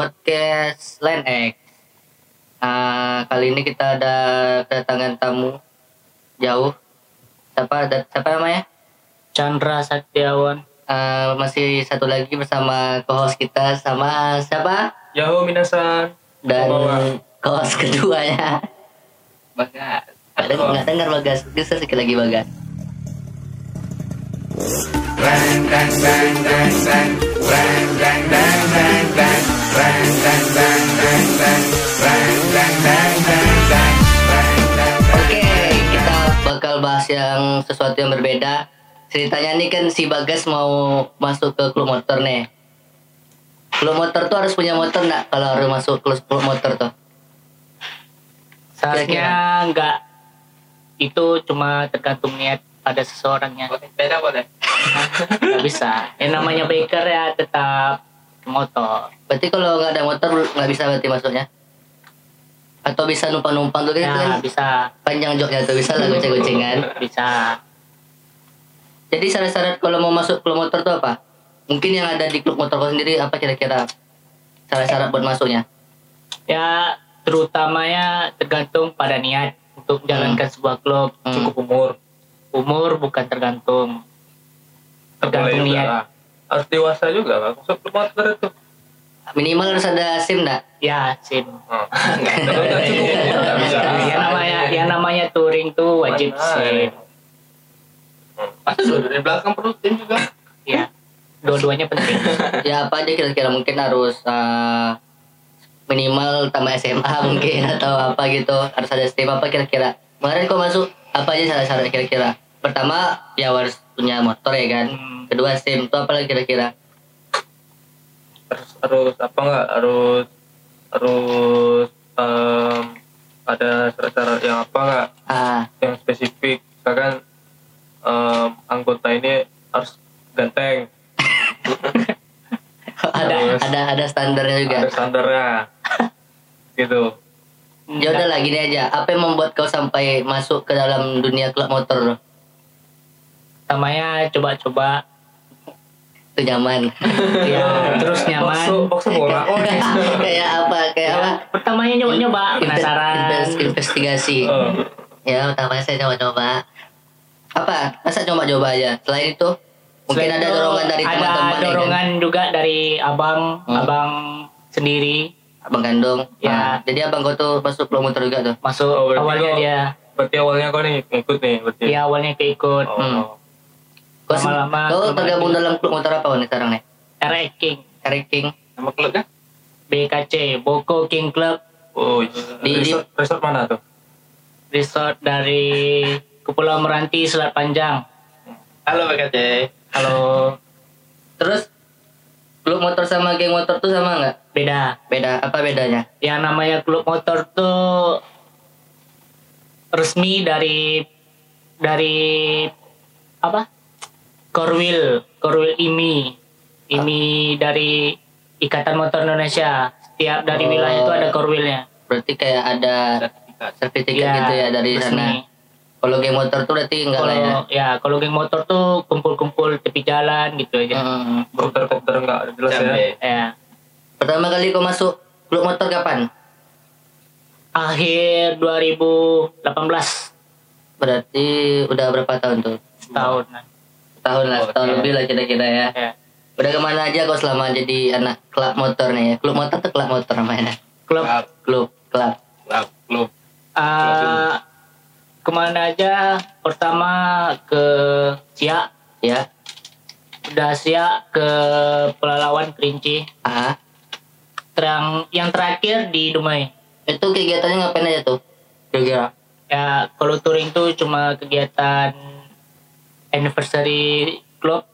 podcast Line X. Kali ini kita ada kedatangan tamu jauh. Siapa namanya? Chandra Satyawan. Masih satu lagi bersama co-host kita, sama siapa? Yahoo Minasan. Dan co-host kedua ya, Bagas. Nggak dengar Bagas, bisa sekali lagi Bagas. Oke, kita bakal bahas yang sesuatu yang berbeda. Ceritanya nih kan si Bagas mau masuk ke klub motor nih. Klub motor tuh harus punya motor nggak kalau harus masuk klub motor tuh? Seharusnya nggak. Itu cuma tergantung niat ada seseorangnya. Beda boleh? Nggak bisa. Yang namanya biker ya tetap motor. Berarti kalau nggak ada motor nggak bisa berarti masuknya? Atau bisa numpang-numpang tuh gitu kan? Bisa. Panjang joknya tuh bisa lah, goceng-gocengan. Bisa. Jadi syarat-syarat kalau mau masuk klub motor tuh apa? Mungkin yang ada di klub motor sendiri apa kira-kira syarat-syarat buat masuknya? Ya terutamanya tergantung pada niat untuk menjalankan sebuah klub. Cukup umur bukan tergantung niat lah. Harus dewasa juga lah masuk klub motor itu. Minimal harus ada SIM enggak? Ya SIM. Yang namanya touring tuh wajib SIM. Masa dari belakang perlu SIM juga? Iya, dua-duanya penting. Ya apa aja kira-kira, mungkin harus minimal tambah SMA mungkin atau apa gitu, harus ada SIM apa kira-kira. Kemarin kok masuk, apa aja syarat-syarat kira-kira? Pertama ya harus punya motor ya kan. Kedua SIM, itu apa lagi kira-kira? Harus ada syarat-syarat yang apa nggak? Yang spesifik, misalkan anggota ini harus ganteng. ada standarnya juga. Ada standarnya. Gitu. Ya udah lah, gini aja, apa yang membuat kau sampai masuk ke dalam dunia klub motor? Namanya coba-coba itu nyaman. Ya, terus nyaman. Bokso bola. Kayak apa? Pertamanya nyoba-nyoba, penasaran, investigasi. Ya, pertamanya saya coba-coba. Apa? Masa coba-coba aja. Selain itu, mungkin ada dorongan dari teman-teman. Ada dorongan juga dari abang sendiri. Abang kandung ya. Jadi abang kau tuh masuk klub motor juga tuh? Masuk, awalnya dia. Berarti awalnya kau nih ikut nih? Iya, awalnya keikut. Lama-lama kau tergabung dalam klub motor apa nih sekarang nih? RX-King. RX-King nama klubnya? BKC, Boko King Club. Resort mana tuh? Resort dari Kepulauan Meranti, Selat Panjang. Halo BKC. Halo. Terus klub motor sama geng motor tuh sama nggak? Beda. Apa bedanya? Yang namanya klub motor tuh resmi dari apa? Korwil IMI dari Ikatan Motor Indonesia. Setiap dari wilayah itu ada korwilnya. Berarti kayak ada sertifikat gitu ya dari resmi. Sana. Kalau geng motor tuh berarti enggak lah ya? Ya, kalau geng motor tuh kumpul-kumpul tepi jalan gitu aja. Motor enggak jelas ya? Ya. Pertama kali kau masuk klub motor kapan? Akhir 2018. Berarti udah berapa tahun tuh? Setahun lebih lah kira-kira ya. Udah kemana aja kau selama jadi anak klub motor nih ya? Klub motor atau klub motor namanya? Klub. Kemana aja? Pertama ke Cia ya. Udah Siak ke Pelalawan, Kerinci. Yang terakhir di Dumai. Itu kegiatannya ngapain aja tuh? Kira-kira. Ya, kalau touring tuh cuma kegiatan anniversary club.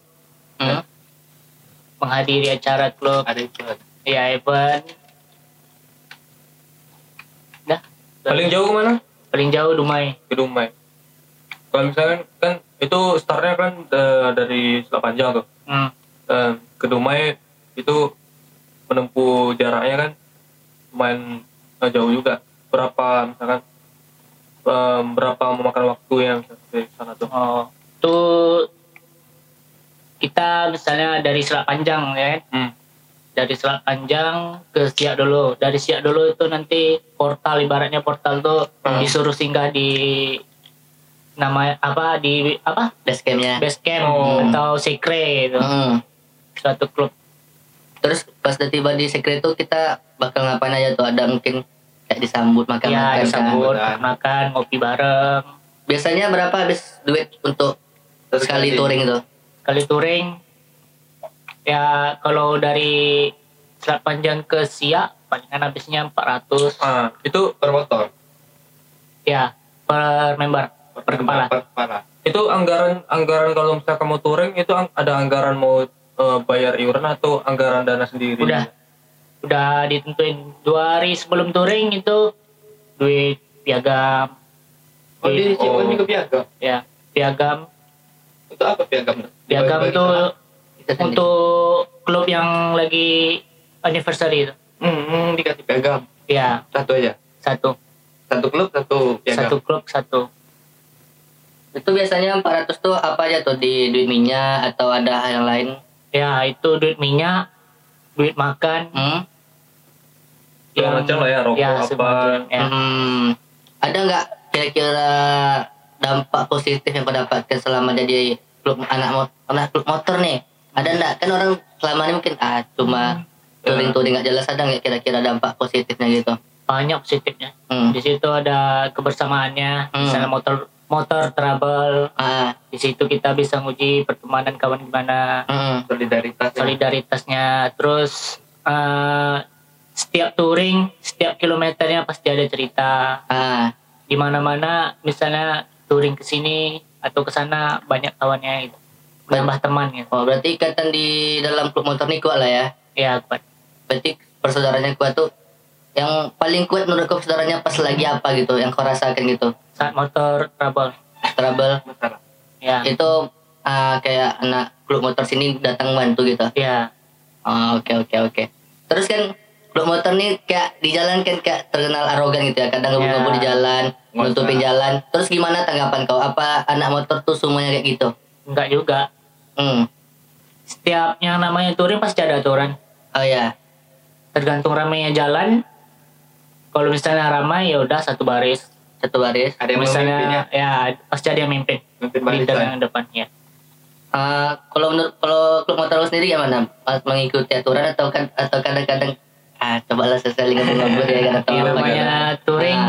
Menghadiri acara club. Ada event. Iya, event. Dah. Paling jauh mana? Paling jauh Dumai. Ke Dumai. Kalau misalkan kan itu startnya kan dari Selat Panjang tuh. Ke Dumai itu menempuh jaraknya kan lumayan jauh juga. Berapa misalkan berapa memakan waktu yang dari sana tuh? Tuh kita misalnya dari Selat Panjang ya. dari Selat Panjang ke Siak dulu. Dari Siak dulu itu nanti portal, ibaratnya portal tuh disuruh singgah di nama apa, di apa basecampnya, basecamp atau sekre gitu, suatu klub. Terus pas udah tiba di sekre itu kita bakal ngapain aja tuh? Ada mungkin kayak disambut makan-makan, disambut makan, ngopi bareng. Biasanya berapa habis duit untuk sekali touring itu? Sekali touring ya, kalau dari Selat Panjang ke Siak palingan habisnya 400. Itu per motor? Ya, per member, per kepala. Itu anggaran kalau misalnya kamu touring itu ada anggaran mau bayar iuran atau anggaran dana sendiri? Udah ditentuin 2 hari sebelum touring itu duit piagam. Oh, di Cipuan juga piagam? Ya, piagam. Itu apa piagam? Piagam itu untuk klub yang lagi anniversary itu. Dikasih piagam? Iya. Satu aja? Satu klub, satu piagam? Satu klub, satu. Itu biasanya 400 tuh apa aja tuh? Di duit minyak atau ada hal yang lain? Ya, itu duit minyak, duit makan. Yang macam lah ya, rokok ya, apa. Ada nggak kira-kira dampak positif yang mendapatkan selama jadi klub anak klub motor nih? Ada enggak? Kan orang selama ini mungkin cuma touring-touring enggak jelas. Ada enggak kira-kira dampak positifnya gitu? Banyak positifnya. Di situ ada kebersamaannya, misalnya motor trouble. Di situ kita bisa nguji pertemanan kawan gimana, solidaritasnya. Terus setiap touring, setiap kilometernya pasti ada cerita. Di mana-mana misalnya touring ke sini atau ke sana banyak kawannya gitu. Menambah teman gitu. Oh, berarti ikatan di dalam klub motor ini kuat lah ya? Iya, kuat. Berarti persaudaranya kuat tuh. Yang paling kuat menurut kau persaudaranya pas lagi apa gitu? Yang kau rasakan gitu? Saat motor trouble. Trouble. Ya. Itu kayak anak klub motor sini datang bantu gitu? Iya. Oke. Terus kan klub motor nih kayak di jalan kan kayak terkenal arogan gitu ya? Kadang ngebut-ngebut di jalan, nutupin jalan. Terus gimana tanggapan kau? Apa anak motor tuh semuanya kayak gitu? Enggak juga. Setiap yang namanya touring pasti ada aturan. Oh ya. Tergantung ramainya jalan. Kalau misalnya ramai ya udah satu baris. Ada yang misalnya ya pasti ada yang mimpin barisan yang depannya. Kalau klub motor sendiri gimana? Mengikuti aturan atau kadang-kadang cobalah sesaling ngobrol ya kan, atau yang namanya touring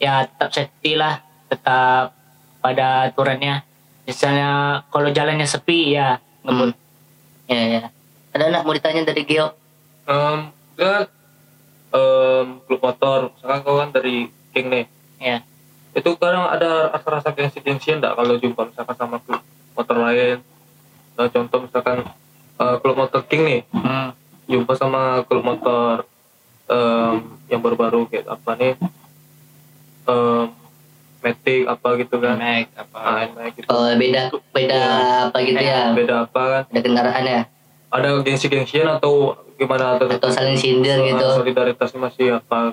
ya tetap safety lah, tetap pada aturannya. Misalnya kalau jalannya sepi ya ngebut. Ya. Ada anak mau ditanya dari Geo? Klub motor misalkan kau kan dari King nih. Iya. Itu kadang ada rasa-rasa gengsi-gengsian enggak kalau jumpa misalkan sama klub motor lain? Contoh misalkan klub motor King nih. Jumpa sama klub motor yang baru-baru kayak apa nih? Matic apa gitu kan? Mac gitu. Oh, beda apa gitu ya? Beda apa kan? Ada kendaraan ya? Ada gengsi-gengsian atau gimana? Atau saling sindir gitu? Solidaritasnya masih apa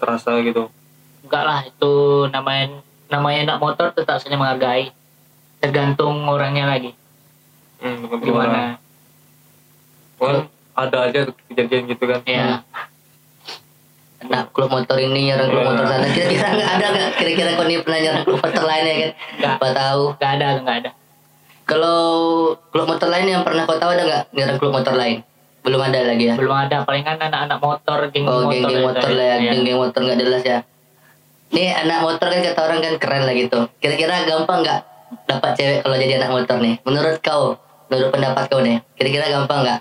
terasa gitu? Enggak lah, itu namanya anak motor tetap saling menghargai. Tergantung orangnya lagi. Gimana? Kan ada aja kejadian gitu kan? Iya. Nah, klub motor ini nyerang klub motor sana. Kira-kira ada nggak? Kira-kira kau ini pernah nyerang klub motor lain ya kan? Apa tahu? Nggak ada. Kalau klub motor lain yang pernah kau tahu ada nggak nyerang klub motor lain? Belum ada lagi ya? Belum ada. Palingan anak-anak motor, geng motor lah ya. Geng motor nggak jelas ya. Nih anak motor kan kata orang kan keren lah gitu. Kira-kira gampang nggak dapat cewek kalau jadi anak motor nih? Menurut kau, menurut pendapat kau nih, kira-kira gampang nggak?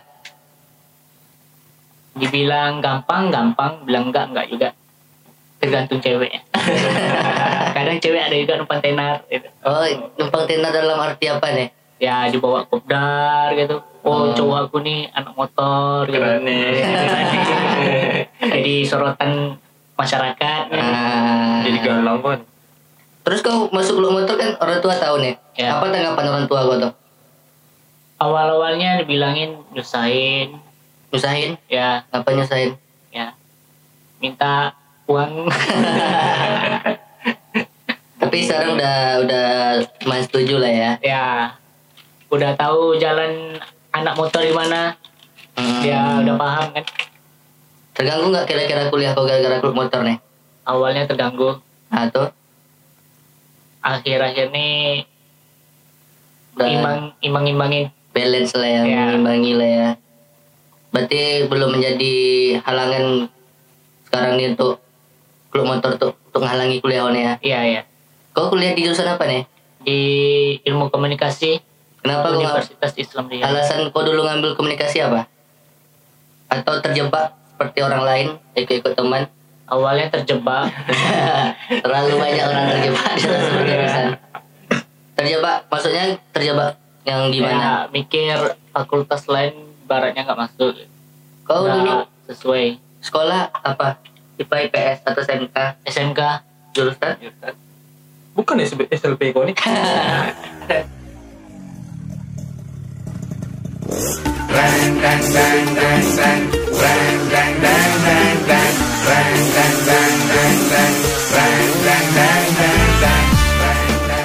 Dibilang gampang, bilang enggak juga. Tergantung ceweknya. Kadang cewek ada juga numpang tenar gitu. Oh, numpang tenar dalam arti apa nih? Ya dibawa kopdar gitu. Oh, cowok aku nih anak motor gitu. Jadi sorotan masyarakat. Jadi galau kan. Terus kau masuk klub motor kan orang tua tahu nih. Ya. Apa tanggapan orang tua kau tuh? Awal-awalnya dibilangin nyusahin? Ya. Apa nyusahin? Ya. Minta uang. Tapi sekarang udah mas setuju lah ya. Ya. Udah tahu jalan anak motor gimana. Ya udah paham kan. Terganggu nggak kira-kira kuliah kok gara-gara klub motor nih? Awalnya terganggu. Nah tuh akhir-akhir ini imbang-imbangin. Balance lah ya, mengimbangi lah ya. Berarti belum menjadi halangan sekarang nih untuk klub motor tuh, untuk menghalangi kuliahnya ya? Iya, iya. Kau kuliah di jurusan apa nih? Di Ilmu Komunikasi. Kenapa Universitas Islam Riau. Alasan kau dulu ngambil komunikasi apa? Atau terjebak seperti orang lain, ikut-ikut teman? Awalnya terjebak. Terlalu banyak orang terjebak. Terjebak, maksudnya terjebak yang gimana? Ya, mikir fakultas lain baratnya nggak masuk. Kau nah, dulu sesuai sekolah apa? IPA, IPS atau SMK? SMK. Jurusan? Jurusan. Bukan SLP kau nih.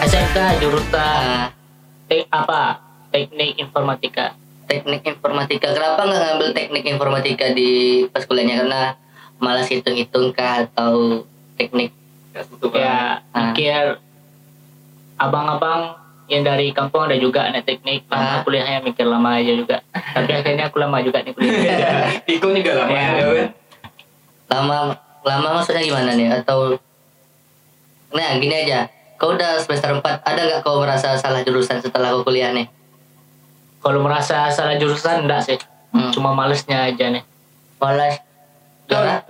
SMK jurusan apa? Teknik Informatika. Teknik Informatika. Kenapa nggak ngambil Teknik Informatika di pas kuliahnya? Karena malas hitung-hitung kah atau teknik? Ya, mikir abang-abang yang dari kampung ada juga anak teknik. Kuliahnya mikir lama aja juga. Tapi akhirnya aku lama juga nih kuliah. Hitung juga lama. Ya. Lama maksudnya gimana nih? Atau nah gini aja. Kau udah semester 4, ada nggak kau merasa salah jurusan setelah kau kuliah nih? Kalau merasa salah jurusan, enggak sih. Cuma malesnya aja nih. Males? Gak?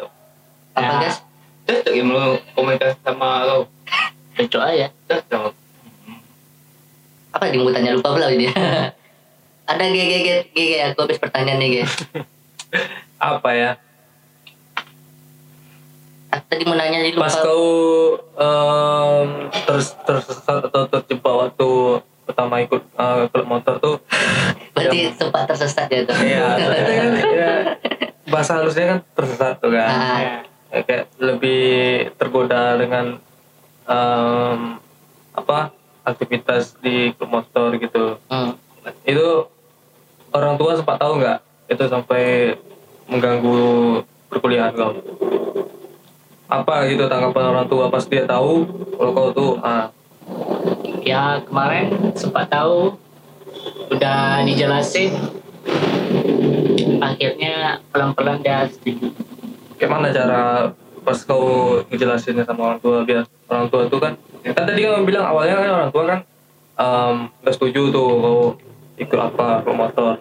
Apa guys? Cocok ya mau komunikasi sama kau? Cocok aja. Cocok. Apa yang mau tanya lupa pula dia? Ada gege, aku habis pertanyaan nih guys. Apa ya? Tadi mau nanya di lupa. Pas kau tersesat atau terjebak waktu pertama ikut klub motor tuh. Berarti sempat tersesat ya tuh. Iya. Ya. Bahasa halusnya kan tersesat tuh kan. Ya, kayak lebih tergoda dengan aktivitas di klub motor gitu. Itu orang tua sempat tahu nggak itu sampai mengganggu perkuliahan kau? Apa gitu tanggapan orang tua pas dia tahu kalau kau tuh ya kemarin sempat tahu, udah dijelasin, akhirnya pelan-pelan dia setuju. Gimana cara pas kau ngejelasinnya sama orang tua? Biar orang tua tuh kan tadi kamu bilang awalnya kan orang tua kan gak setuju tuh kau ikut apa promotor.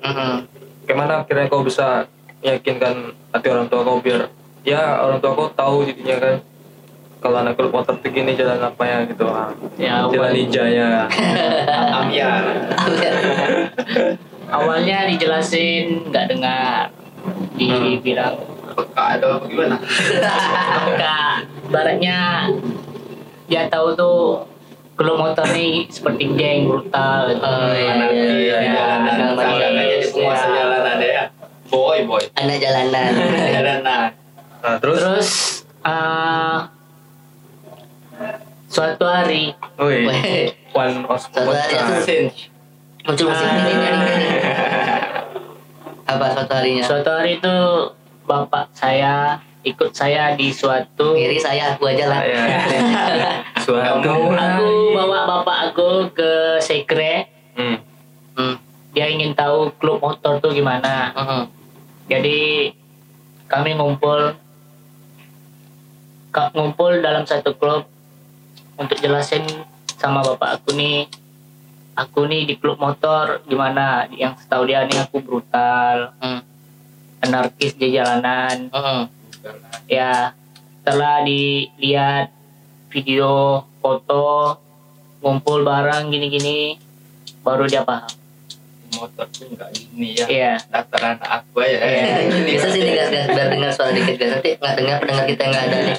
Gimana akhirnya kau bisa meyakinkan hati orang tua kau biar ya orang tua aku tahu jadinya kan kalau anak klub motor tuh gini jalan apanya gitu. Ya, jalan ninjanya. Ambiar. Awalnya dijelasin nggak dengar, dibilang peka atau gimana? Peka. Baratnya dia tahu tuh klub motor nih seperti geng brutal. Anak penguasa jalanan ya. Boy. Anak jalanan. Nah, terus suatu hari suatu hari itu bapak saya ikut saya di suatu kiri saya aku aja lah aku bawa bapak aku ke sekre. Dia ingin tahu klub motor tuh gimana. Jadi kami ngumpul dalam satu klub untuk jelasin sama bapak aku nih di klub motor gimana. Yang setahu dia nih aku brutal, anarkis di jalanan. Ya setelah dilihat video foto ngumpul bareng gini-gini baru dia paham motor tuh nggak gini ya. Dataran aku ya. Bisa sih gas biar dengar suara dikit guys. Nanti nggak dengar pendengar kita nggak ada nih.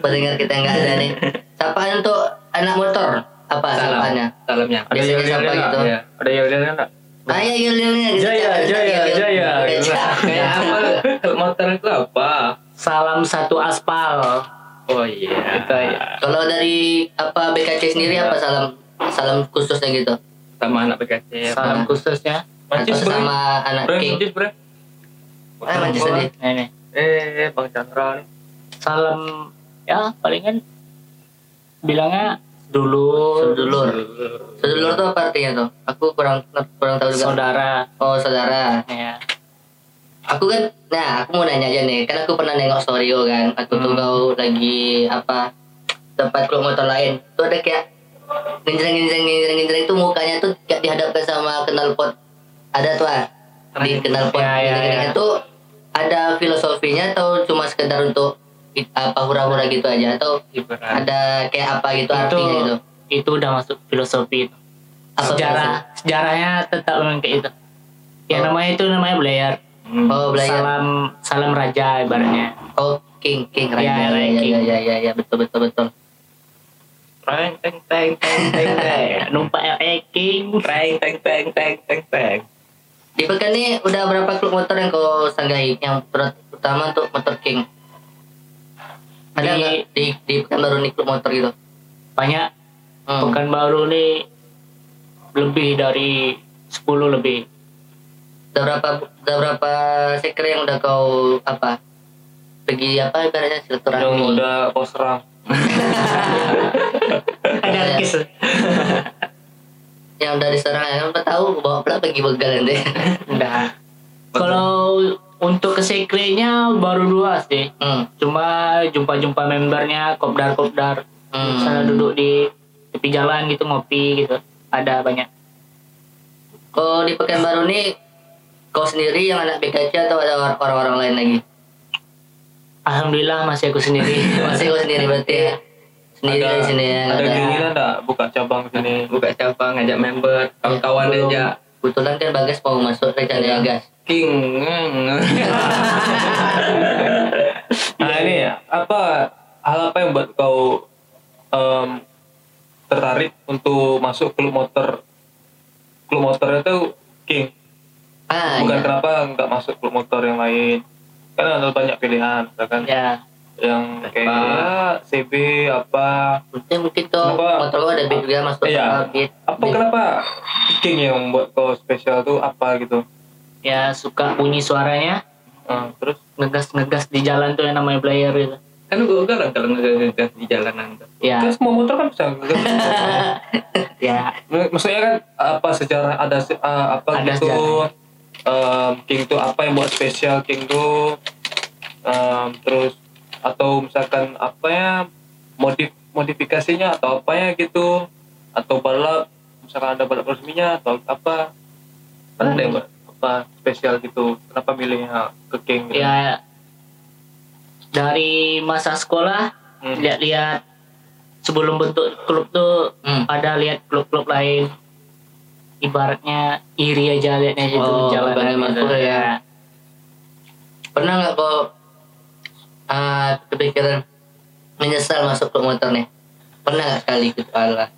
Pendengar kita nggak ada nih. Sapaan untuk anak motor apa sapaannya? Salamnya. Biasanya sapa gitu. Ada yel-yelnya nggak? Ada yel-yelnya. Jaya. Kayak apa? Motor itu apa? Salam satu aspal. Oh iya. Kalau dari apa BKC sendiri apa salam khususnya gitu? Sama anak PKC. Salam khususnya Mancis sama anak King. Mancis tadi. Bang Chandra nih. Salam ya palingan bilangnya sedulur tuh apa artinya tuh? Aku kurang tahu juga. Saudara. Oh saudara. Iya. Aku kan, nah aku mau nanya aja nih, kan aku pernah nengok story lo kan, aku tuh kau lagi apa tempat klub motor lain, tuh ada kayak genjreng itu mukanya tuh kayak dihadapkan sama knalpot, ada tuh di knalpot ya. Itu ada filosofinya atau cuma sekedar untuk apa hura-hura gitu aja atau ada kayak apa gitu artinya gitu? Itu udah masuk filosofi itu. Sejarahnya tetap memang kayak itu. Ya namanya belayar. Oh, salam raja ibaratnya. Oh, king raja. Ya, betul. Teng numpak RX King. Teng. Di Pekan nih udah berapa klub motor yang kau sanggahi yang terutama untuk motor King? Ada nggak di Pekanbaru nih klub motor gitu? Banyak. Pekanbaru nih lebih dari 10 lebih. Udah berapa seker yang udah kau apa pergi apa ibaratnya silaturahmi? Udah kau serang. Ada kisah yang udah diserang ya, nggak tahu bawa pula pergi begal nanti. Nah, kalau untuk kesekrenya baru 2 sih. Cuma jumpa membernya kopdar. Misalnya duduk di tepi jalan gitu ngopi gitu. Ada banyak. Kalau di Pekanbaru nih kau sendiri yang anak BKC atau ada orang-orang lain lagi? Alhamdulillah masih aku sendiri. Masih kau sendiri berarti ya? Sendiri di sini ya? Ada keinginan enggak buka cabang sini? Buka cabang, ngajak member, kawan-kawan aja. Kebetulan kan Bagas mau masuk rencananya Gas. King. Nah ini hal apa yang buat kau tertarik untuk masuk klub motor? Klub motor itu King. Kenapa nggak masuk klub motor yang lain? Kan ada banyak pilihan, misalkan yang kayak CB apa? Mungkin tuh motor lo ada beat juga masuk beat. Kenapa King yang buat kau spesial tuh apa gitu? Ya suka bunyi suaranya. Terus ngegas di jalan tuh yang namanya player gitu. Kan gue galak kalau ngegas di jalanan. Ya. Terus semua motor kan bisa ngegas. Ya. Maksudnya kan apa sejarah ada gitu. Sejarah. King tuh apa yang buat spesial King tuh terus atau misalkan apa ya modifikasinya atau apa ya gitu atau balap misalkan ada balap resminya atau apa ada yang buat apa spesial gitu kenapa milihnya ke King gitu? Ya dari masa sekolah lihat sebelum bentuk klub tuh ada lihat klub-klub lain ibaratnya iri aja liatnya gitu jalanan gitu ya. Pernah nggak kok kepikiran menyesal masuk ke motor nih? Pernah nggak sekali gitu Allah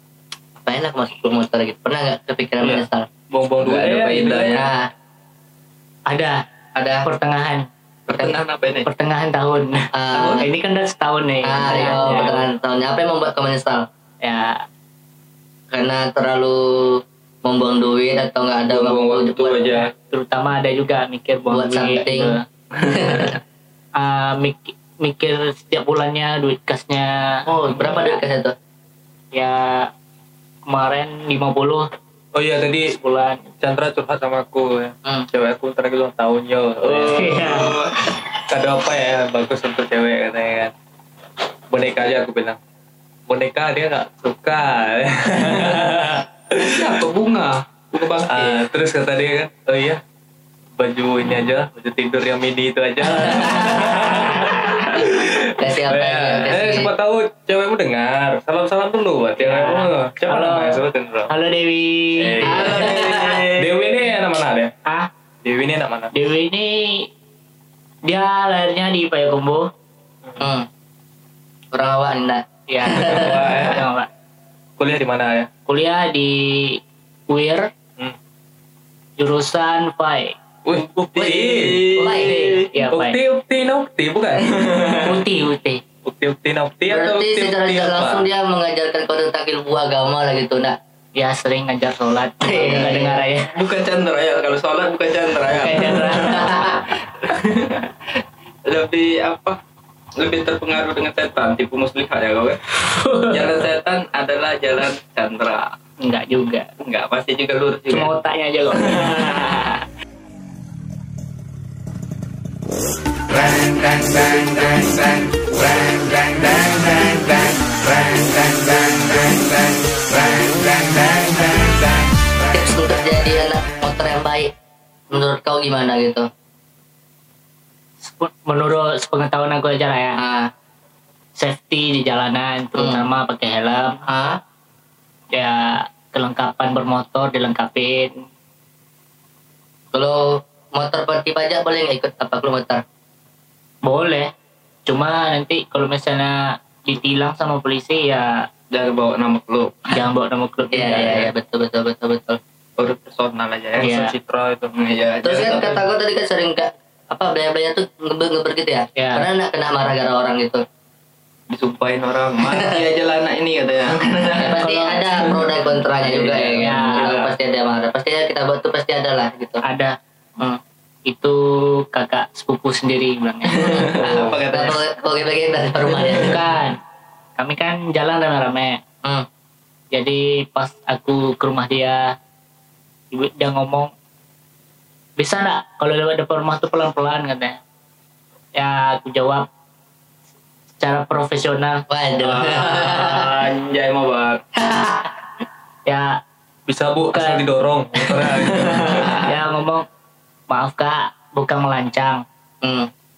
apa enak masuk ke motor gitu? Pernah nggak kepikiran menyesal? Bong-bong dulu ya. Ada pertengahan apa ini? Pertengahan tahun. Ini kan udah setahun nih. Pertengahan tahunnya apa yang membuat kamu menyesal? Ya karena terlalu membuang duit atau nggak ada waktu aja. Terutama ada juga mikir buat something. Mikir setiap bulannya duit kasnya. Oh berapa duit kas itu? Ya kemarin 50. Oh iya tadi sebulan Chandra curhat sama aku ya. Cewek aku ntar ulang tahun yo. Ada apa ya bagus untuk cewek katanya kan. Boneka aja aku bilang. Boneka dia nggak suka. Apa bunga bangkit. Terus kata dia kan, oh iya baju ini aja, baju tidur yang midi itu aja. Kasih apa ya? Siapa tahu cewekmu dengar. Salam dulu buat cewekmu. Siapa namanya? Sebutin dulu. Halo Dewi. Dewi ini anak mana dia? Dewi ini anak mana? Dewi ini dia lahirnya di Payakumbuh. Orang awak nih. Iya. Orang awak. Kuliah di mana ya? Kuliah di UIR. Jurusan Pai. Ukti atau Ukti. Berarti secara langsung dia mengajarkan kau tentang ilmu agama lah gitu, nak? Ya sering ngajar sholat. Nggak dengar ya. Bukan Chandra ya, kalau sholat bukan Chandra ya. Lebih apa? Lebih terpengaruh dengan setan, tipu muslihat ya kau kan? Jalan setan adalah jalan Chandra. Enggak juga. Enggak, pasti juga lurus juga. Cuma otaknya aja kok. Bang bang bang bang bang bang bang bang bang bang bang bang bang bang bang bang bang bang bang bang. Tips untuk jadi anak motor yang baik menurut kau gimana gitu? Menurut sepengetahuan aku aja lah ya, safety di jalanan terutama pakai helm, ya kelengkapan bermotor dilengkapin. Kalau motor berhenti pajak boleh nggak ikut apa kilometer? Boleh, cuma nanti kalau misalnya ditilang sama polisi ya jangan bawa nama klub. Jangan bawa nama klub. Iya betul. Urut personal aja ya, yeah. Citra itu. Ya, terus kan kata gue tadi kan sering gak, apa banyak tuh ngeber gitu ya? Yeah. Karena nak kena marah gara orang gitu. Disumpahin orang, mati aja lah anak ini katanya. Ya, pasti ada pro dan kontranya juga ya. Iya. Pasti ada marah, pasti kita buat tuh pasti ada lah gitu. Ada. Itu kakak sepupu sendiri bilangnya. Apa katanya? Bagian dari rumahnya. Bukan. Kami kan jalan rame-rame. Jadi pas aku ke rumah dia, ibu dia ngomong, bisa nggak kalau lewat depan rumah tuh pelan-pelan katanya. Ya aku jawab secara profesional. Waduh. Anjay mau banget. Ya bisa bu, asal didorong. Ya ngomong, maaf kak, bukan melancang.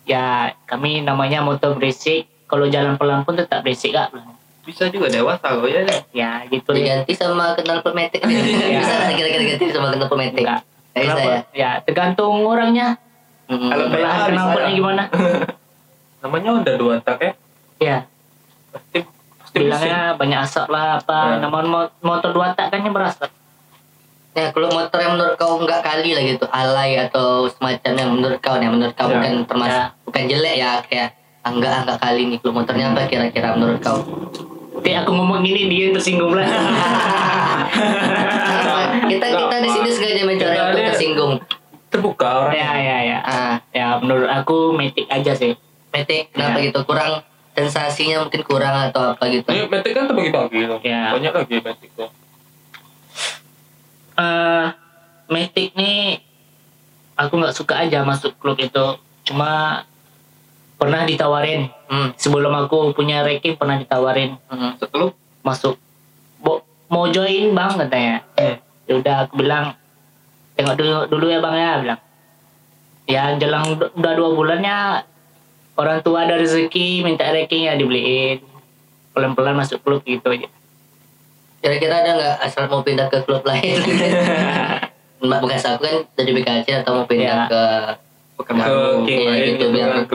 Ya kami namanya motor berisik. Kalau jalan pelan pun tetap berisik kak. Bisa juga dewasa kok ya. Ya gitu. Diganti sama knalpot metik. Bisa lah kira-kira ganti sama knalpot metik. Enggak. Bisa ya. Ya tergantung orangnya. Kalau belahan knalpotnya gimana? Namanya udah dua tak ya. Iya. Pasti bilangnya berisik. Banyak asap lah apa. Ya. Namun motor dua tak kan yang berasap. Ya, kalau motor yang menurut kau enggak kali lah gitu, alay atau semacamnya menurut kau nih, menurut kau ya. Bukan termasuk ya. Bukan jelek ya, kayak enggak kali nih kalau motornya apa kira-kira menurut kau? Kayak aku ngomong gini dia tersinggung lah. kita di sini sengaja mencoret untuk tersinggung. Terbuka orang. Ya. Ya menurut aku metik aja sih. Metik kenapa ya. Gitu? Kurang sensasinya mungkin kurang atau apa gitu. Ya, metik kan terbagi-bagi loh. Ya. Banyak lagi metik tuh. Matic nih aku nggak suka aja masuk klub itu, cuma pernah ditawarin. Sebelum aku punya ranking pernah ditawarin klub masuk, mau join bang katanya. Udah aku bilang tengok dulu ya bang ya, bilang ya jelang udah 2 bulannya orang tua ada rezeki minta ranking ya dibeliin, pelan-pelan masuk klub gitu aja. Kira-kira ada nggak asal mau pindah ke klub lain? Mbak Bagas aku kan dari BKC atau mau pindah ke Pekanbaru gitu biar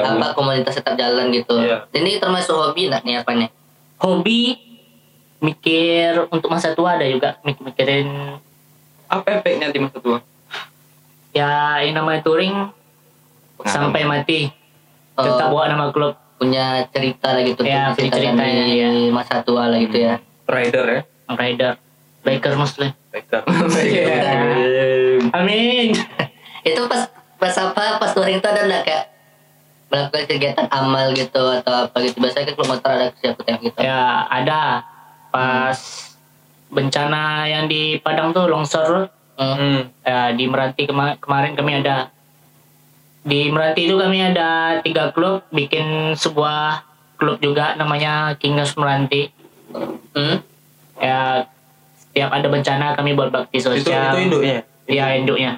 apa komunitas tetap jalan gitu. Ya. Ini termasuk hobi nggak nih apanya? Hobi mikir untuk masa tua ada juga mikirin apa efeknya di masa tua? Ya ini namanya touring sampai mati tetap bawa nama klub, punya cerita lah gitu. Ya punya cerita di masa tua lah gitu ya. Rider ya? Rider. Biker maksudnya. Biker. Amin. Itu pas apa, pas touring itu ada nggak kayak melakukan kegiatan amal gitu atau apa gitu? Biasanya kan kalau motor ada kegiatan gitu. Ya ada. Pas bencana yang di Padang tuh longsor. Ya, di Meranti kemarin kami ada. Di Meranti itu kami ada 3 klub. Bikin sebuah klub juga namanya King Club Meranti. Ya setiap ada bencana kami buat bakti sosial. Itu induknya? Iya induknya.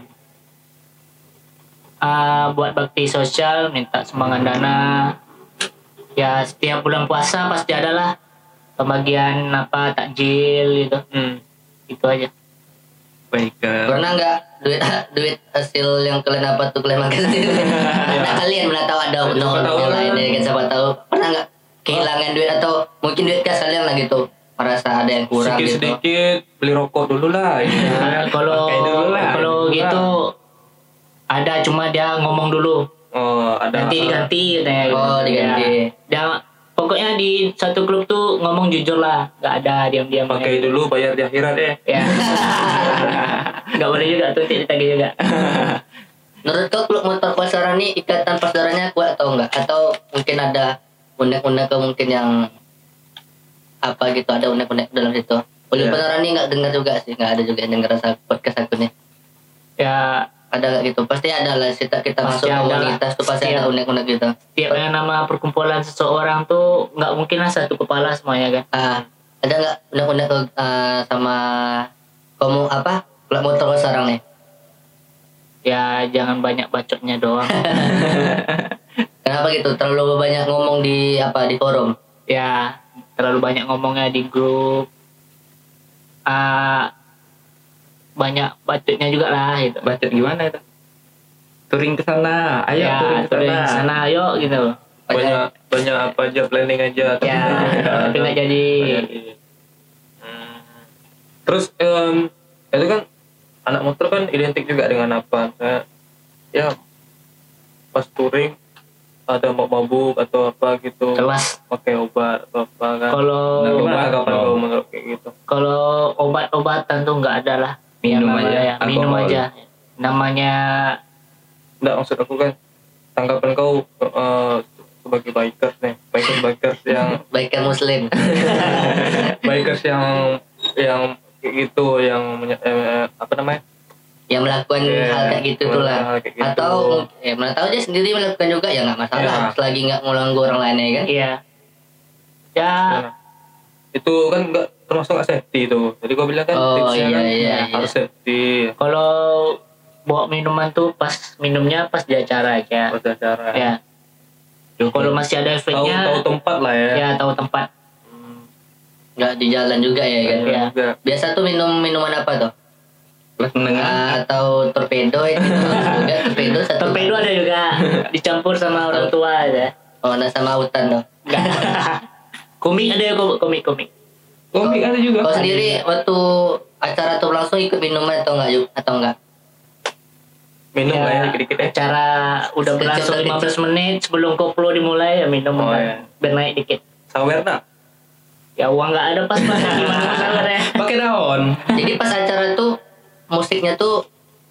Buat bakti sosial, minta sumbangan dana. Ya setiap bulan puasa pasti ada lah pembagian apa takjil gitu. Itu aja. Baik. Pernah nggak duit hasil yang kalian dapat tuh kalian makan sendiri? Nah kalian pernah tahu ada untuk yang lainnya kan, siapa tahu pernah nggak kehilangan duit atau mungkin duit kas kalian lah gitu, merasa ada yang kurang sedikit gitu. Beli rokok dulu lah ya. kalau gitu ada, cuma dia ngomong dulu. Ada nanti diganti. Dia pokoknya di satu klub tuh ngomong jujur lah, nggak ada diam-diam. Pakai dulu, bayar di akhirat deh. Ya. Nggak boleh juga tuh, ditagih juga. Menurut kau klub motor persaudaraan ini ikatan persaudaranya kuat atau enggak? Atau mungkin ada unek-unek mungkin yang apa gitu, ada unek-unek dalam situ? Klub persaudaraan ini nggak dengar juga sih, nggak ada juga yang dengar podcast aku nih. Ya. Ada nggak gitu? Pasti ada lah, kita masuk komunitas tuh pasti ada unek-unek gitu. Tiap nama perkumpulan seseorang tuh nggak mungkin lah satu kepala semuanya kan. Ada nggak unek-unek sama kamu apa klub motor sekarang nih? Ya jangan banyak bacotnya doang. Kenapa gitu? Terlalu banyak ngomong di apa, di forum? Ya terlalu banyak ngomongnya di grup. Banyak bacotnya juga lah gitu. Bacot gimana itu? Touring ke sana, ayo ya, touring ke sana, ayo gitu. Banyak apa aja, planning aja. Ya, tapi nggak jadi. Terus itu kan anak motor kan identik juga dengan apa? Kayak, ya pas touring ada mabuk atau apa gitu, pakai obat atau apa kan? Kalau obat, kayak gitu. Kalau obat-obatan tuh nggak ada lah. Minum aja. Namanya enggak, maksud aku kan tanggapan kau sebagai bikers nih, bikers yang biker muslim. Bikers yang gitu, yang apa namanya? Yang melakukan hal kayak gitu tuh lah. Gitu. Atau mana tahu dia sendiri melakukan juga, ya nggak masalah, selagi nggak mengganggu orang lainnya kan? Iya. Ya. Nah, itu kan nggak termasuk safety itu, jadi gue bilang kan harus safety. Kalau bawa minuman tuh pas minumnya pas di acara kayak. Pas di acara. Ya. Kalau masih ada efeknya. Tahu tempat lah ya. Ya tahu tempat. Nggak di jalan juga ya kan. Ya. Biasa tuh minuman apa tuh? Kelas menengah atau torpedo itu juga. Torpedo ada juga dicampur sama orang tua aja. Oh, nah sama hutan tuh. Komik ada ya, komik. Komik ada juga. Kau sendiri waktu acara tuh langsung ikut minuman atau enggak? Minum lah ya dikit-dikit. Acara udah berlangsung 15 menit sebelum koplo dimulai ya minum. Oh ya. Biar naik dikit. Sawer tak? Ya uang enggak ada pas gimana sawernya. Pakai daun. Jadi pas acara tuh musiknya tuh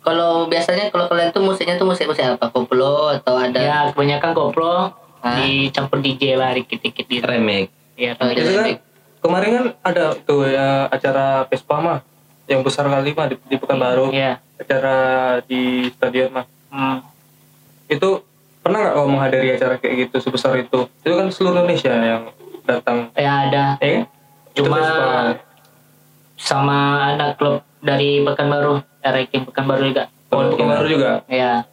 kalau biasanya kalau kalian tuh musiknya tuh musik apa? Koplo atau ada? Ya kebanyakan koplo dicampur DJ lah dikit-dikit di remix. Ya remix. Kemarin kan ada tuh ya, acara Pespa mah yang besar kali mah di Pekanbaru, acara di stadion mah. Itu pernah nggak kamu menghadiri acara kayak gitu sebesar itu? Itu kan seluruh Indonesia yang datang. Ya ada. Cuma sama anak klub dari Pekanbaru, RX-King Pekanbaru juga. Oh, Pekanbaru juga? Iya.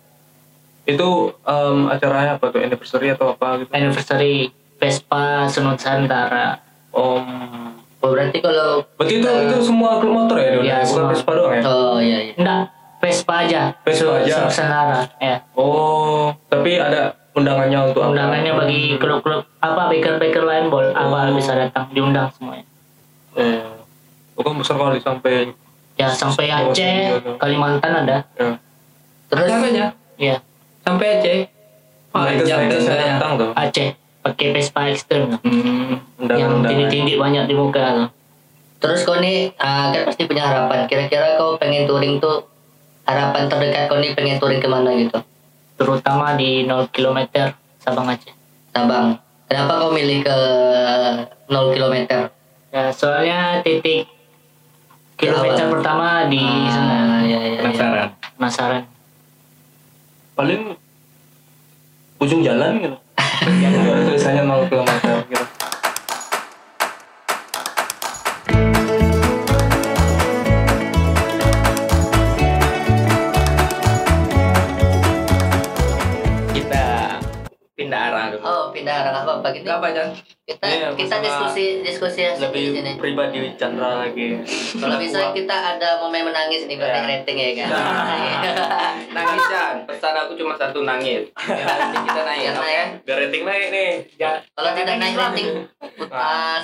Itu acaranya apa tuh? Anniversary atau apa gitu? Anniversary Pespa Senusantara. Berarti kalau itu semua klub motor ya, bukan Vespa doang ya? Oh iya. Enggak, Vespa aja. Vespa aja. Senara, ya. Oh, tapi ada undangannya untuk undangannya apa? Bagi klub-klub apa biker-biker lain apa bisa datang, diundang semuanya. Bukan besar kali sampai sampai Aceh, Kalimantan ada. Ya. Terus namanya? Iya. Sampai Aceh. Saya datang tuh. Aceh. Pakai Vespa ekstrem yang tindik-tindik banyak di muka tuh. Terus kau nih kan pasti punya harapan, kira-kira kau pengen touring tuh harapan terdekat kau nih pengen touring kemana gitu? Terutama di 0 km Sabang Aceh. Sabang, kenapa kau milih ke 0 km? Ya soalnya titik kilometer pertama di sana. Penasaran paling ujung jalan gitu. Tulisannya 0 km gitu. Kita pindah arah dulu. Pindah arah enggak apa-apa gitu. Enggak apa-apa. Kita diskusi lebih sini. Pribadi Chandra lagi. Kalau bisa kita ada momen menangis nih buat rating ya kan. Nangis Chan, pesan aku cuma satu, nangis. Nanti kita naik ya. Biar rating naik nih. Kalau tidak naik rating,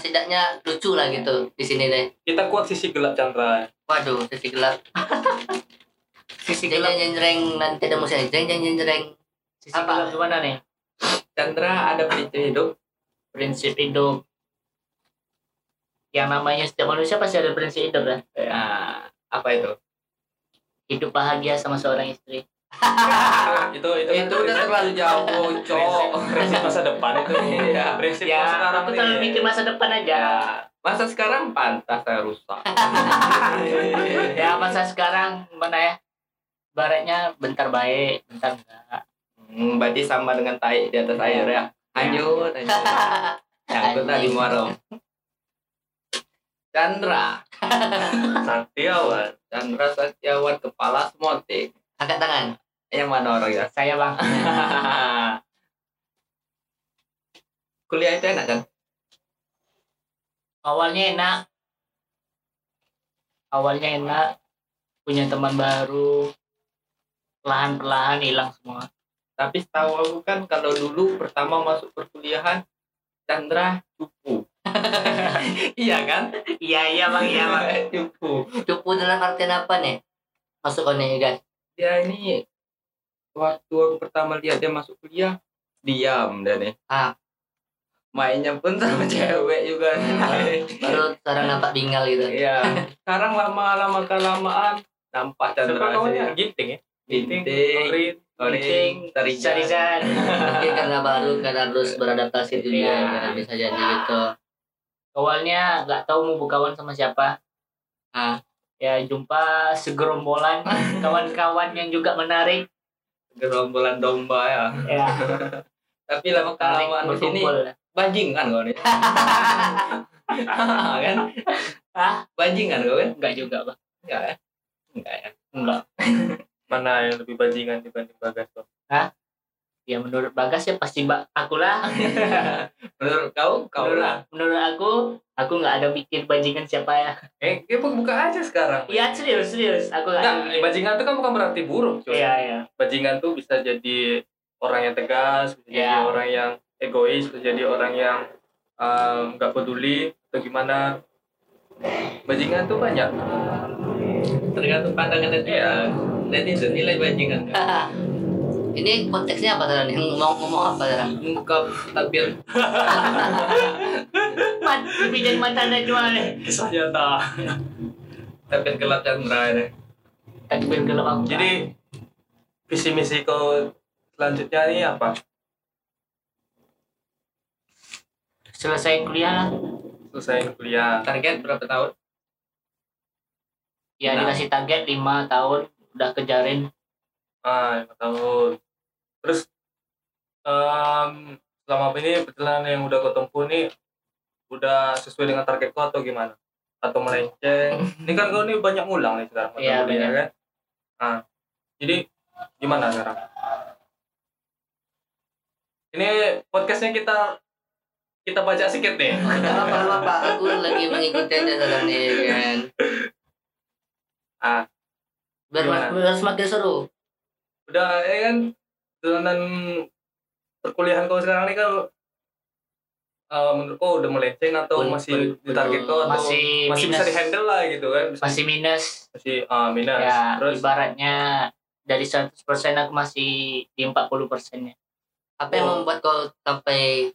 setidaknya lucu lah gitu di sini deh. Kita kuat sisi gelap Chandra. Waduh, sisi gelap. Sisi gelap jenjreng, nanti ada musiknya jenjreng. Sisi gelap gimana nih? Chandra ada pelicin hidup. prinsip hidup. Yang namanya setiap manusia pasti ada prinsip hidup kan? Ya, apa itu? Hidup bahagia sama seorang istri. itu udah terlalu jauh, cowok. Prinsip masa depan itu. Iya. Prinsip ya, sekarang aku terlalu mikir masa depan aja. Masa sekarang pantas saya rusak. Ya, masa sekarang mana ya? Baratnya bentar baik, bentar enggak. Berarti sama dengan tai di atas air ya. Lanjut. Nyangkut tadi muarom. Chandra Satyawan kepala semotik. Angkat tangan. Yang mana orang ya? Saya, Bang. Kuliah itu enak kan? Awalnya enak. Punya teman baru. Perlahan-perlahan hilang semua. Tapi setahu aku kan kalau dulu pertama masuk perkuliahan Chandra cupu. Iya kan? Iya bang. Cupu dalam artian apa nih? Masuk online guys. Dia ini waktu aku pertama lihat dia masuk kuliah diam dan nih. Mainnya pun sama cewek juga. Baru sekarang nampak bingal gitu. Iya. Sekarang lama-kelamaan nampak Chandra aja. Ginting ya. Ginting. Terijan. Mungkin karena harus beradaptasi dunia kan bisa jadi gitu. Awalnya nggak tahu mau berkawan sama siapa. Ya jumpa segerombolan kawan-kawan yang juga menarik. Gerombolan domba ya. Ya. Tapi lama-kelamaan di sini bajingan kau nih. Kan? Bajingan kau kan? Enggak juga, Bang. Enggak. Mana yang lebih bajingan dibanding Bagas kok? Ya menurut Bagas ya pasti aku lah. Menurut kau lah. Menurut aku nggak ada bikin bajingan siapa ya. Buka aja sekarang. Iya serius. Aku nggak. Bajingan itu kan bukan berarti buruk. Iya. Bajingan tuh bisa jadi orang yang tegas, bisa jadi orang yang egois, bisa jadi orang yang nggak peduli atau gimana. Bajingan tuh banyak. Tergantung pandangan dia. Nanti nilai bajingan kan. Ini konteksnya apa tadi? Ngomong apa tadi? Ngungkap tabir. Lebih dari mata anda jual nih. Kisah nyata. Tabir gelap Chandra ini. Tabir gelap aku. Jadi visi misi kau selanjutnya ini apa? Selesaiin kuliah. Target berapa tahun? Ya dikasih target 5 tahun udah kejarin. 5 tahun. Terus selama ini perjalanan yang udah kau tempuh nih udah sesuai dengan target kau atau gimana? Atau melenceng? Ini kan kau nih banyak ngulang nih sekarang. Iya banyak kan? Jadi gimana sekarang? Ini podcastnya kita baca sedikit nih. Apa-apa aku lagi mengikuti aja sekarang nih kan. Biar semakin seru. Udah ya kan perjalanan perkuliahan kau sekarang ini kan menurut kau udah melenceng atau masih di target kau atau masih bisa dihandle lah gitu kan? Masih minus. Ya, terus ibaratnya dari 100% aku masih di 40%-nya. Apa yang membuat kau sampai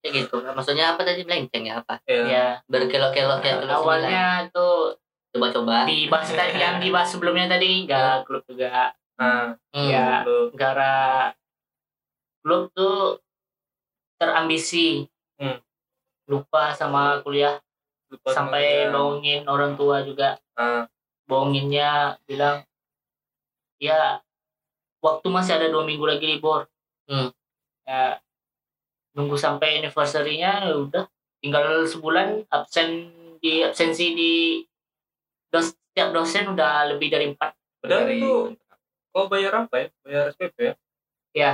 kayak gitu? Maksudnya apa tadi melenceng ya apa? Ya. Berkelok-kelok kayak awalnya tuh coba-coba. Yang dibahas sebelumnya tadi enggak klub juga. Ya, gara klub tuh terambisi, lupa sama kuliah, sampai bohongin orang tua juga, bohonginnya bilang, ya waktu masih ada 2 minggu lagi libur, ya nunggu sampai anniversary-nya udah, tinggal sebulan absensi di setiap dosen udah lebih dari 4. Padahal itu kau bayar apa ya? Bayar SPP ya? Iya.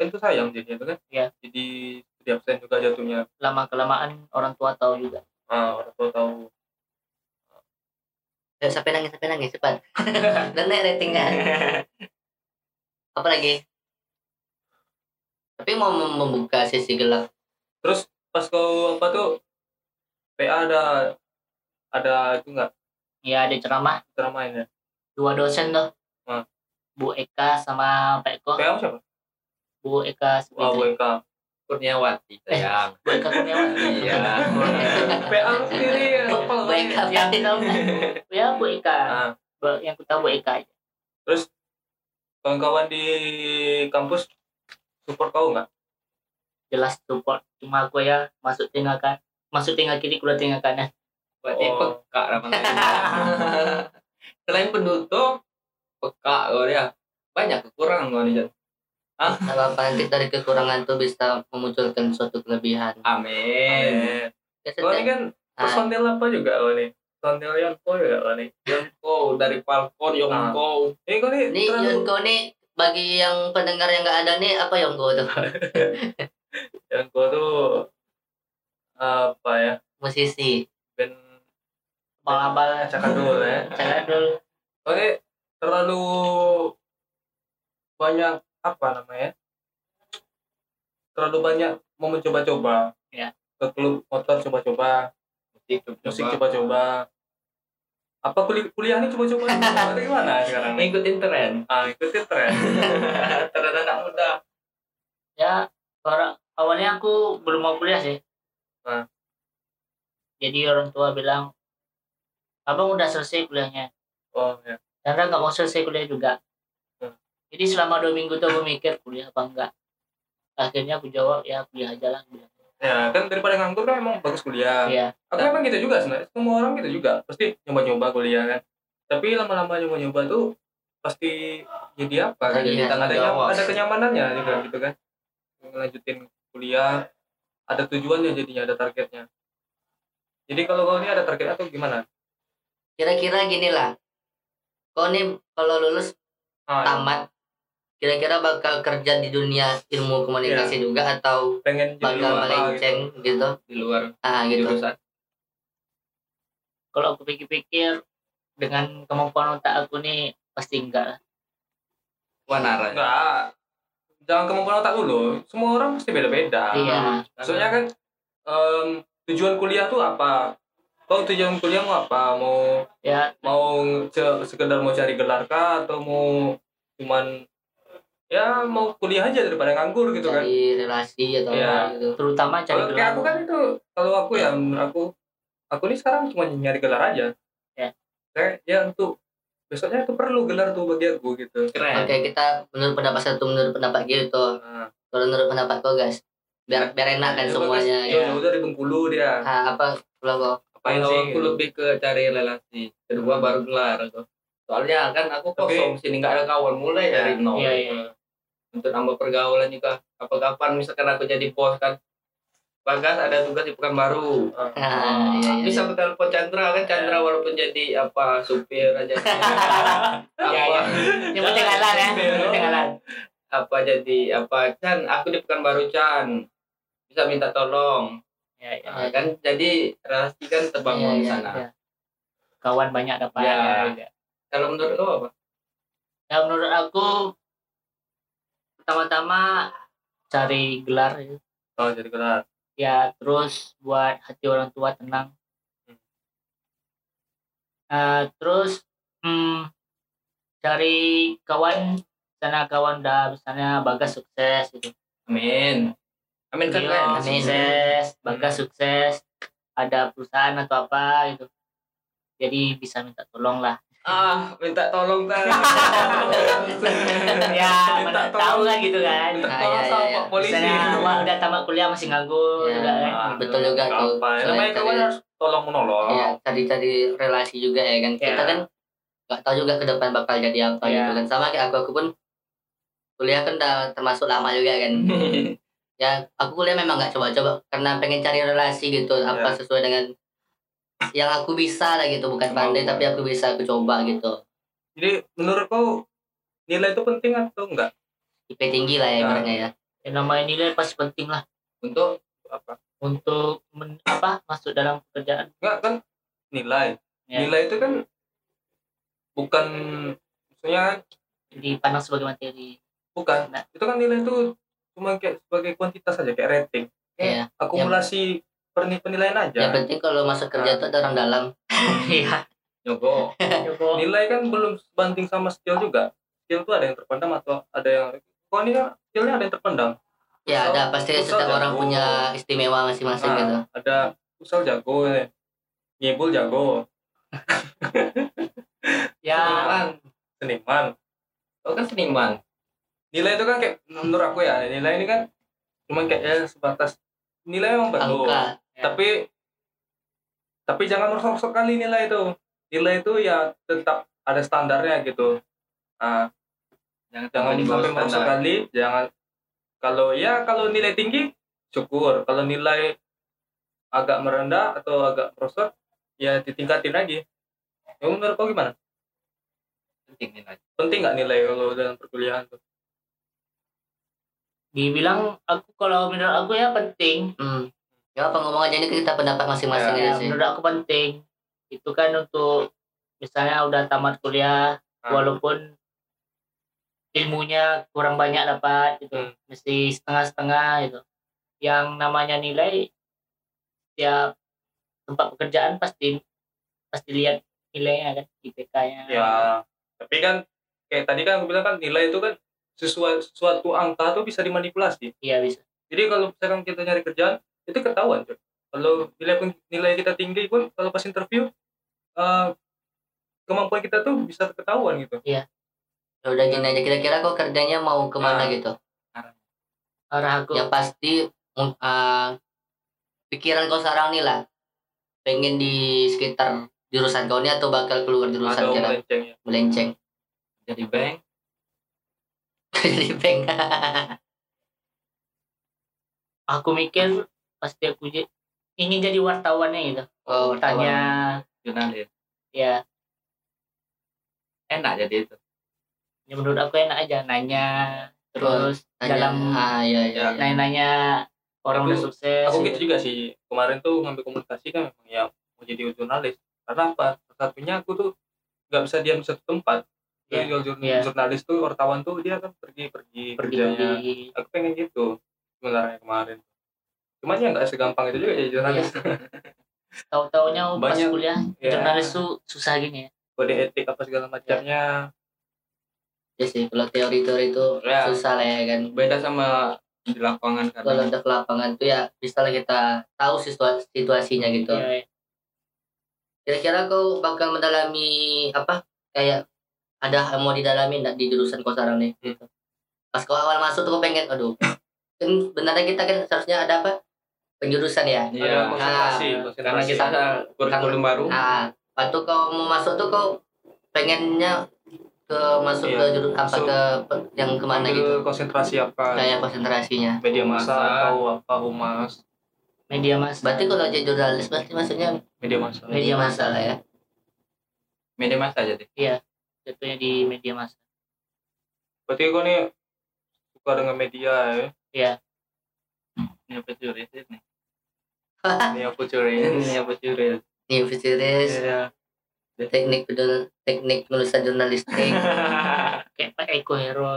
Kan itu sayang jadinya itu kan? Iya. Jadi setiap absen juga jatuhnya. Lama-kelamaan orang tua tahu juga. Orang tua tahu. Sampai nangis cepat. Dan naik rating kan? Apa lagi? Tapi mau membuka sesi gelap. Terus pas kau apa tuh? PA ada itu nggak? Iya ada ceramah. Ceramahnya. 2 dosen tuh. Bu Eka sama Pak Eko. Siapa? Bu Eka. Kurniawati sayang. Bu Eka Kurniawati. Iya. PA sendiri Bu Eka yang tahu. Ya Bu Eka. Yang ku tahu Bu Eka aja. Terus kawan-kawan di kampus support kau nggak? Jelas support, cuma aku ya masuk tengah kan, masuk tengah kiri keluar tengah kanan. Berarti peka ramai. Selain penutup, peka kau ya. Banyak kekurangan kau nih. Kalau nanti dari kekurangan itu bisa memunculkan suatu kelebihan. Amin. Kau ini kan personil apa juga kau nih? Personil Yonko juga kau nih. Yonko dari Falcon Yonko. Ini kau nih. Ini Yonko nih. Bagi yang pendengar yang nggak ada nih, apa Yonko tuh? Yonko tuh apa ya? Musisi. Ben abal-abal cakadul ya. Cakadul. Oke, terlalu banyak apa namanya? Terlalu banyak mau mencoba-coba. Ya. Ke klub motor coba-coba, musik coba-coba. Apa kuliahnya coba-coba gimana sekarang? Ngikutin tren. Ah, ngikutin tren. Tren anak muda. Ya, orang awalnya aku belum mau kuliah sih. Nah. Jadi orang tua bilang, "Abang udah selesai kuliahnya." Oh, ya. Karena nggak mau selesai kuliah juga. Nah. Jadi selama 2 minggu tuh aku mikir kuliah apa enggak. Akhirnya aku jawab, "Ya, kuliah aja lah." Ya kan daripada nganggur kan emang bagus kuliah. Iya. Aku emang gitu juga sebenarnya. Semua orang gitu juga. Pasti nyoba-nyoba kuliah kan. Tapi lama-lama nyoba-nyoba tuh pasti jadi apa kan? Jadi ada kenyamanannya juga gitu kan. Ngelanjutin kuliah ada tujuannya jadinya, ada targetnya. Jadi kalau kau ini ada target atau gimana? Kira-kira ginilah. Kau nih kalau lulus tamat kira-kira bakal kerja di dunia ilmu komunikasi juga atau pengen bakal melenceng gitu di luar gitu. Kalau aku pikir-pikir dengan kemampuan otak aku nih pasti enggak. Wanara. Enggak. Jangan kemampuan otak dulu. Semua orang pasti beda-beda. Iya. Maksudnya kan tujuan kuliah tuh apa? Kau tujuan kuliah mau apa? Mau mau sekedar mau cari gelar kah atau mau cuman ya mau kuliah aja daripada nganggur gitu cari kan. Cari relasi atau apa gitu. Terutama cari gelar. Kayak aku kan itu kalau aku ya aku nih sekarang cuma nyari gelar aja. Ya. Kayak ya untuk besoknya itu perlu gelar tuh bagi aku gitu. Keren. Oke, kita menurut pendapat satu, menurut pendapat gitu. Kalau menurut pendapat kau guys, biar enak kan semuanya ya. Ya udah di Bengkulu dia. Apa kalau kau? Apa sih? Aku lebih ke cari relasi. Kedua baru gelar gitu. Soalnya kan aku kosong sini enggak ada kawan mulai dari nol. Iya. Untuk nambah pergaulan juga. Kapan-kapan misalkan aku jadi bos kan, Bagas ada tugas di Pekanbaru. Bisa bertelepon Chandra kan, Chandra walaupun jadi apa supir aja. Yang penting halal ya. Apa jadi apa Chan, aku di Pekanbaru Chan. Bisa minta tolong. Iya. Kan jadi relasi kan terbangun di sana. Ya. Kawan banyak dapat. Ya. Kalau menurut lo apa? Ya menurut aku pertama-tama cari gelar ya. Oh, cari gelar. Ya, terus buat hati orang tua tenang. Terus cari kawan, sana kawan dah misalnya Bagas sukses gitu. Amin. Amin kan. Amin sukses, Bagas sukses, ada perusahaan atau apa gitu. Jadi bisa minta tolong lah. Minta tolong kan. Ya, mana tahu lah gitu kan. Minta tolong sama Pak polisi. Misalnya, udah tamat kuliah masih nganggur juga kan. Betul juga tuh. Namanya kawan harus tolong menolong. Iya, cari-cari relasi juga ya kan. Kita kan enggak tahu juga ke depan bakal jadi apa gitu kan. Sama kayak aku pun kuliah kan udah termasuk lama juga kan. Ya, aku kuliah memang enggak coba-coba karena pengen cari relasi gitu, apa sesuai dengan yang aku bisa lah gitu, bukan pandai tapi aku bisa, aku coba gitu. Jadi menurut kau nilai itu penting atau enggak? IP tinggi lah ya ibaratnya ya. Yang namanya nilai pasti penting lah. Untuk apa? Untuk masuk dalam pekerjaan. Enggak kan nilai. Ya. Nilai itu kan bukan maksudnya dipandang sebagai materi. Bukan. Nah. Itu kan nilai itu cuma kayak sebagai kuantitas aja, kayak rating. Iya. Akumulasi penilaian aja. Yang penting kalau masuk kerja itu ada orang dalam. Iya. Nyoko. Nilai kan belum sebanding sama skill juga. Skill itu ada yang terpendam atau ada yang skill-nya ada yang terpendam. Ya ada, pasti setiap jago. Orang punya istimewa masing-masing gitu. Ada futsal jago, nyebol jago. Ya seniman. Oh kan seniman. Nilai itu kan kayak menurut aku ya, nilai ini kan cuman kayak ya, sebatas nilai memang bagus. Ya. Tapi jangan merusak-rusak kali nilai itu. Nilai itu ya tetap ada standarnya gitu. Nah, jangan sampai merusak kali, jangan. Kalau ya kalau nilai tinggi syukur, kalau nilai agak merendah atau agak merosot ya ditingkatin lagi. Ya, menurut kau gimana? Penting nilai. Penting nggak nilai kalau dalam perkuliahan tuh? Dibilang aku kalau menurut aku ya penting. Ya pengomongannya ini kita pendapat masing-masing ya, sih. Menurut aku penting. Itu kan untuk misalnya udah tamat kuliah walaupun ilmunya kurang banyak dapat gitu, mesti setengah-setengah gitu. Yang namanya nilai setiap tempat pekerjaan pasti lihat nilainya kan, IPK-nya. Ya, tapi kan kayak tadi kan aku bilang kan nilai itu kan sesuatu angka tuh bisa dimanipulasi. Iya bisa. Jadi kalau misalkan kita nyari kerjaan itu ketahuan tuh. Kalau nilai kita tinggi pun kalau pas interview kemampuan kita tuh bisa ketahuan gitu. Iya. Ya udah gini aja, kira-kira kok kerjanya mau kemana gitu? Arah aku yang pasti pikiran kau sekarang nih lah, pengen di sekitar jurusan kau ini atau bakal keluar jurusan kira? Melenceng. Jadi bank. Jadi bank. Aku mikir pasti aku ingin jadi wartawannya gitu. Oh, wartawan. Jurnalis. Ya. Enak jadi itu. Ya menurut aku enak aja nanya terus dalam nanya orang udah sukses. Aku gitu juga sih kemarin tuh ngambil komunikasi kan memang ya mau jadi jurnalis. Karena apa? Satunya aku tuh nggak bisa diam di satu tempat. Jadi jurnalis tuh wartawan tuh dia kan pergi kerjanya. Aku pengen gitu sebenarnya kemarin. Cuman ya nggak segampang itu juga jadi jurnalis. Yeah. Tahu-taunya pas kuliah jurnalis tuh susah gini ya. Kode etik apa segala macamnya. Ya sih, kalau teori-teori itu susah lah ya kan. Beda sama di lapangan kan. Kalau di lapangan tuh ya bisa lah kita tahu situasinya gitu. Iya. Kira-kira kau bakal mendalami apa? Kayak ada mau didalami enggak di jurusan kau sekarang nih? Gitu. Pas kau awal masuk tuh kau pengen kan benarnya kita kan seharusnya ada apa? Penjurusan ya. Iya, konsentrasi. Karena kita kurikulum baru. Waktu kau mau masuk tuh kau pengennya ke jurusan apa yang kemana gitu? Konsentrasi apa? Kayak konsentrasinya. Media massa atau apa humas? Media massa. Berarti kalau jadi jurnalis berarti maksudnya media massa. Media massa lah ya. Media massa aja deh. Iya. Jatuhnya di media massa. Berarti kau nih suka dengan media ya? Iya. Neo futuris. Iya. Teknik penulisan jurnalistik. Kayak Pak Eko hero.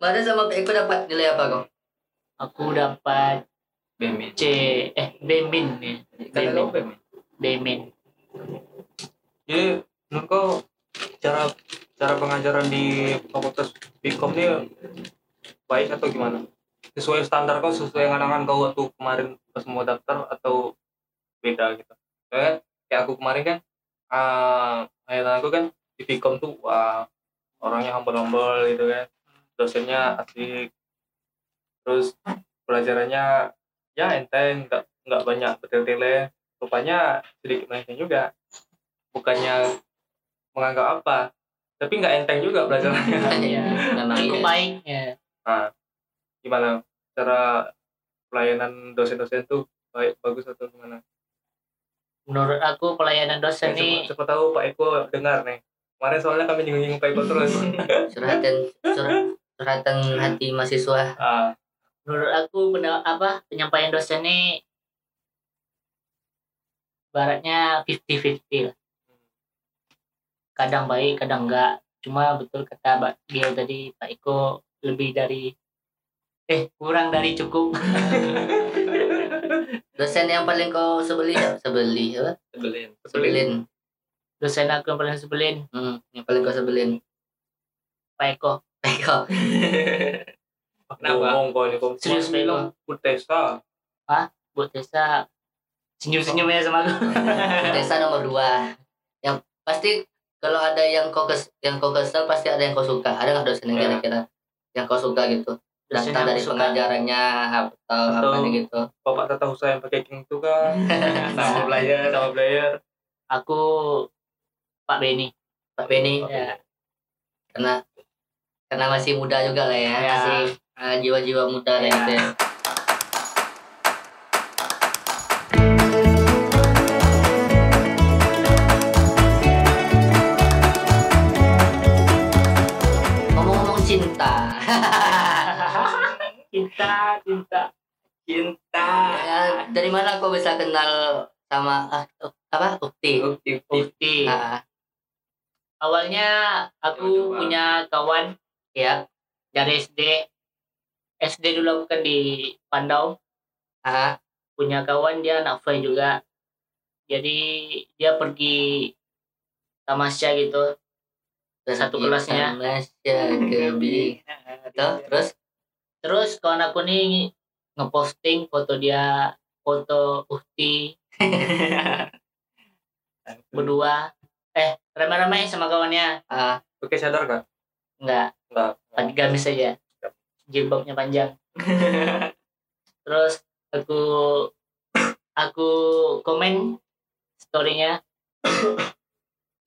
Mana sama Pak Eko dapat nilai apa kau? Aku dapat Bemin. Jadi menurut kau cara pengajaran di fakultas BIKOM ini baik atau gimana? Sesuai standar kau, sesuai angan-angan kau waktu kemarin pas mau daftar atau beda gitu? Kayak aku kemarin kan ayatan aku kan di Vkom tuh orangnya humble gitu kan, dosennya asik, terus pelajarannya ya enteng, nggak banyak bertele-tele. Rupanya sedikit enteng juga, bukannya menganggap apa, tapi nggak enteng juga pelajarannya. Cukup baik. Gimana cara pelayanan dosen-dosen tuh baik, bagus atau gimana? Menurut aku pelayanan dosen nih. Siapa tahu Pak Eko dengar nih. Kemarin soalnya kami nyinggung Pak Eko terus. Curhatan hati mahasiswa. Menurut aku penyampaian dosen nih baratnya 50-50 lah. Kadang baik, kadang enggak. Cuma betul kata Pak Gil tadi, Pak Eko lebih dari kurang dari cukup. Dosen yang paling kau sebelin. Dosen aku yang paling sebelin. Yang paling kau sebelin Pak Eko. Kenapa? Serius belum? Bu Tessa. Hah? Bu Tessa senyum-senyumnya sama aku. Bu Tessa nomor 2. Yang pasti kalau ada yang kau kesel pasti ada yang kau suka. Ada nggak dosen yang kira-kira yang kau suka gitu? Data dari pengajarannya atau apa gitu. Bapak tata usaha yang pakai king itu kan. Sama belajar, sama belajar. Aku Pak Beni. Pak Beni. Ya. Karena masih muda juga lah ya. Masih jiwa-jiwa muda lah gitu ya. Ngomong-ngomong cinta. Cinta. Ya, dari mana kau bisa kenal sama apa? Ukti. Nah, awalnya aku punya kawan ya dari SD dulu, bukan di Pandau. Punya kawan, dia anak fly juga. Jadi dia pergi tamasya gitu. Satu kelasnya. Tamasya ke Terus kawan aku nih ngeposting foto dia, foto Ukti berdua, ramai-ramai sama kawannya. Pakai sadar kan? Enggak. Pakai gamis aja. Jilbabnya panjang. Terus aku komen story-nya.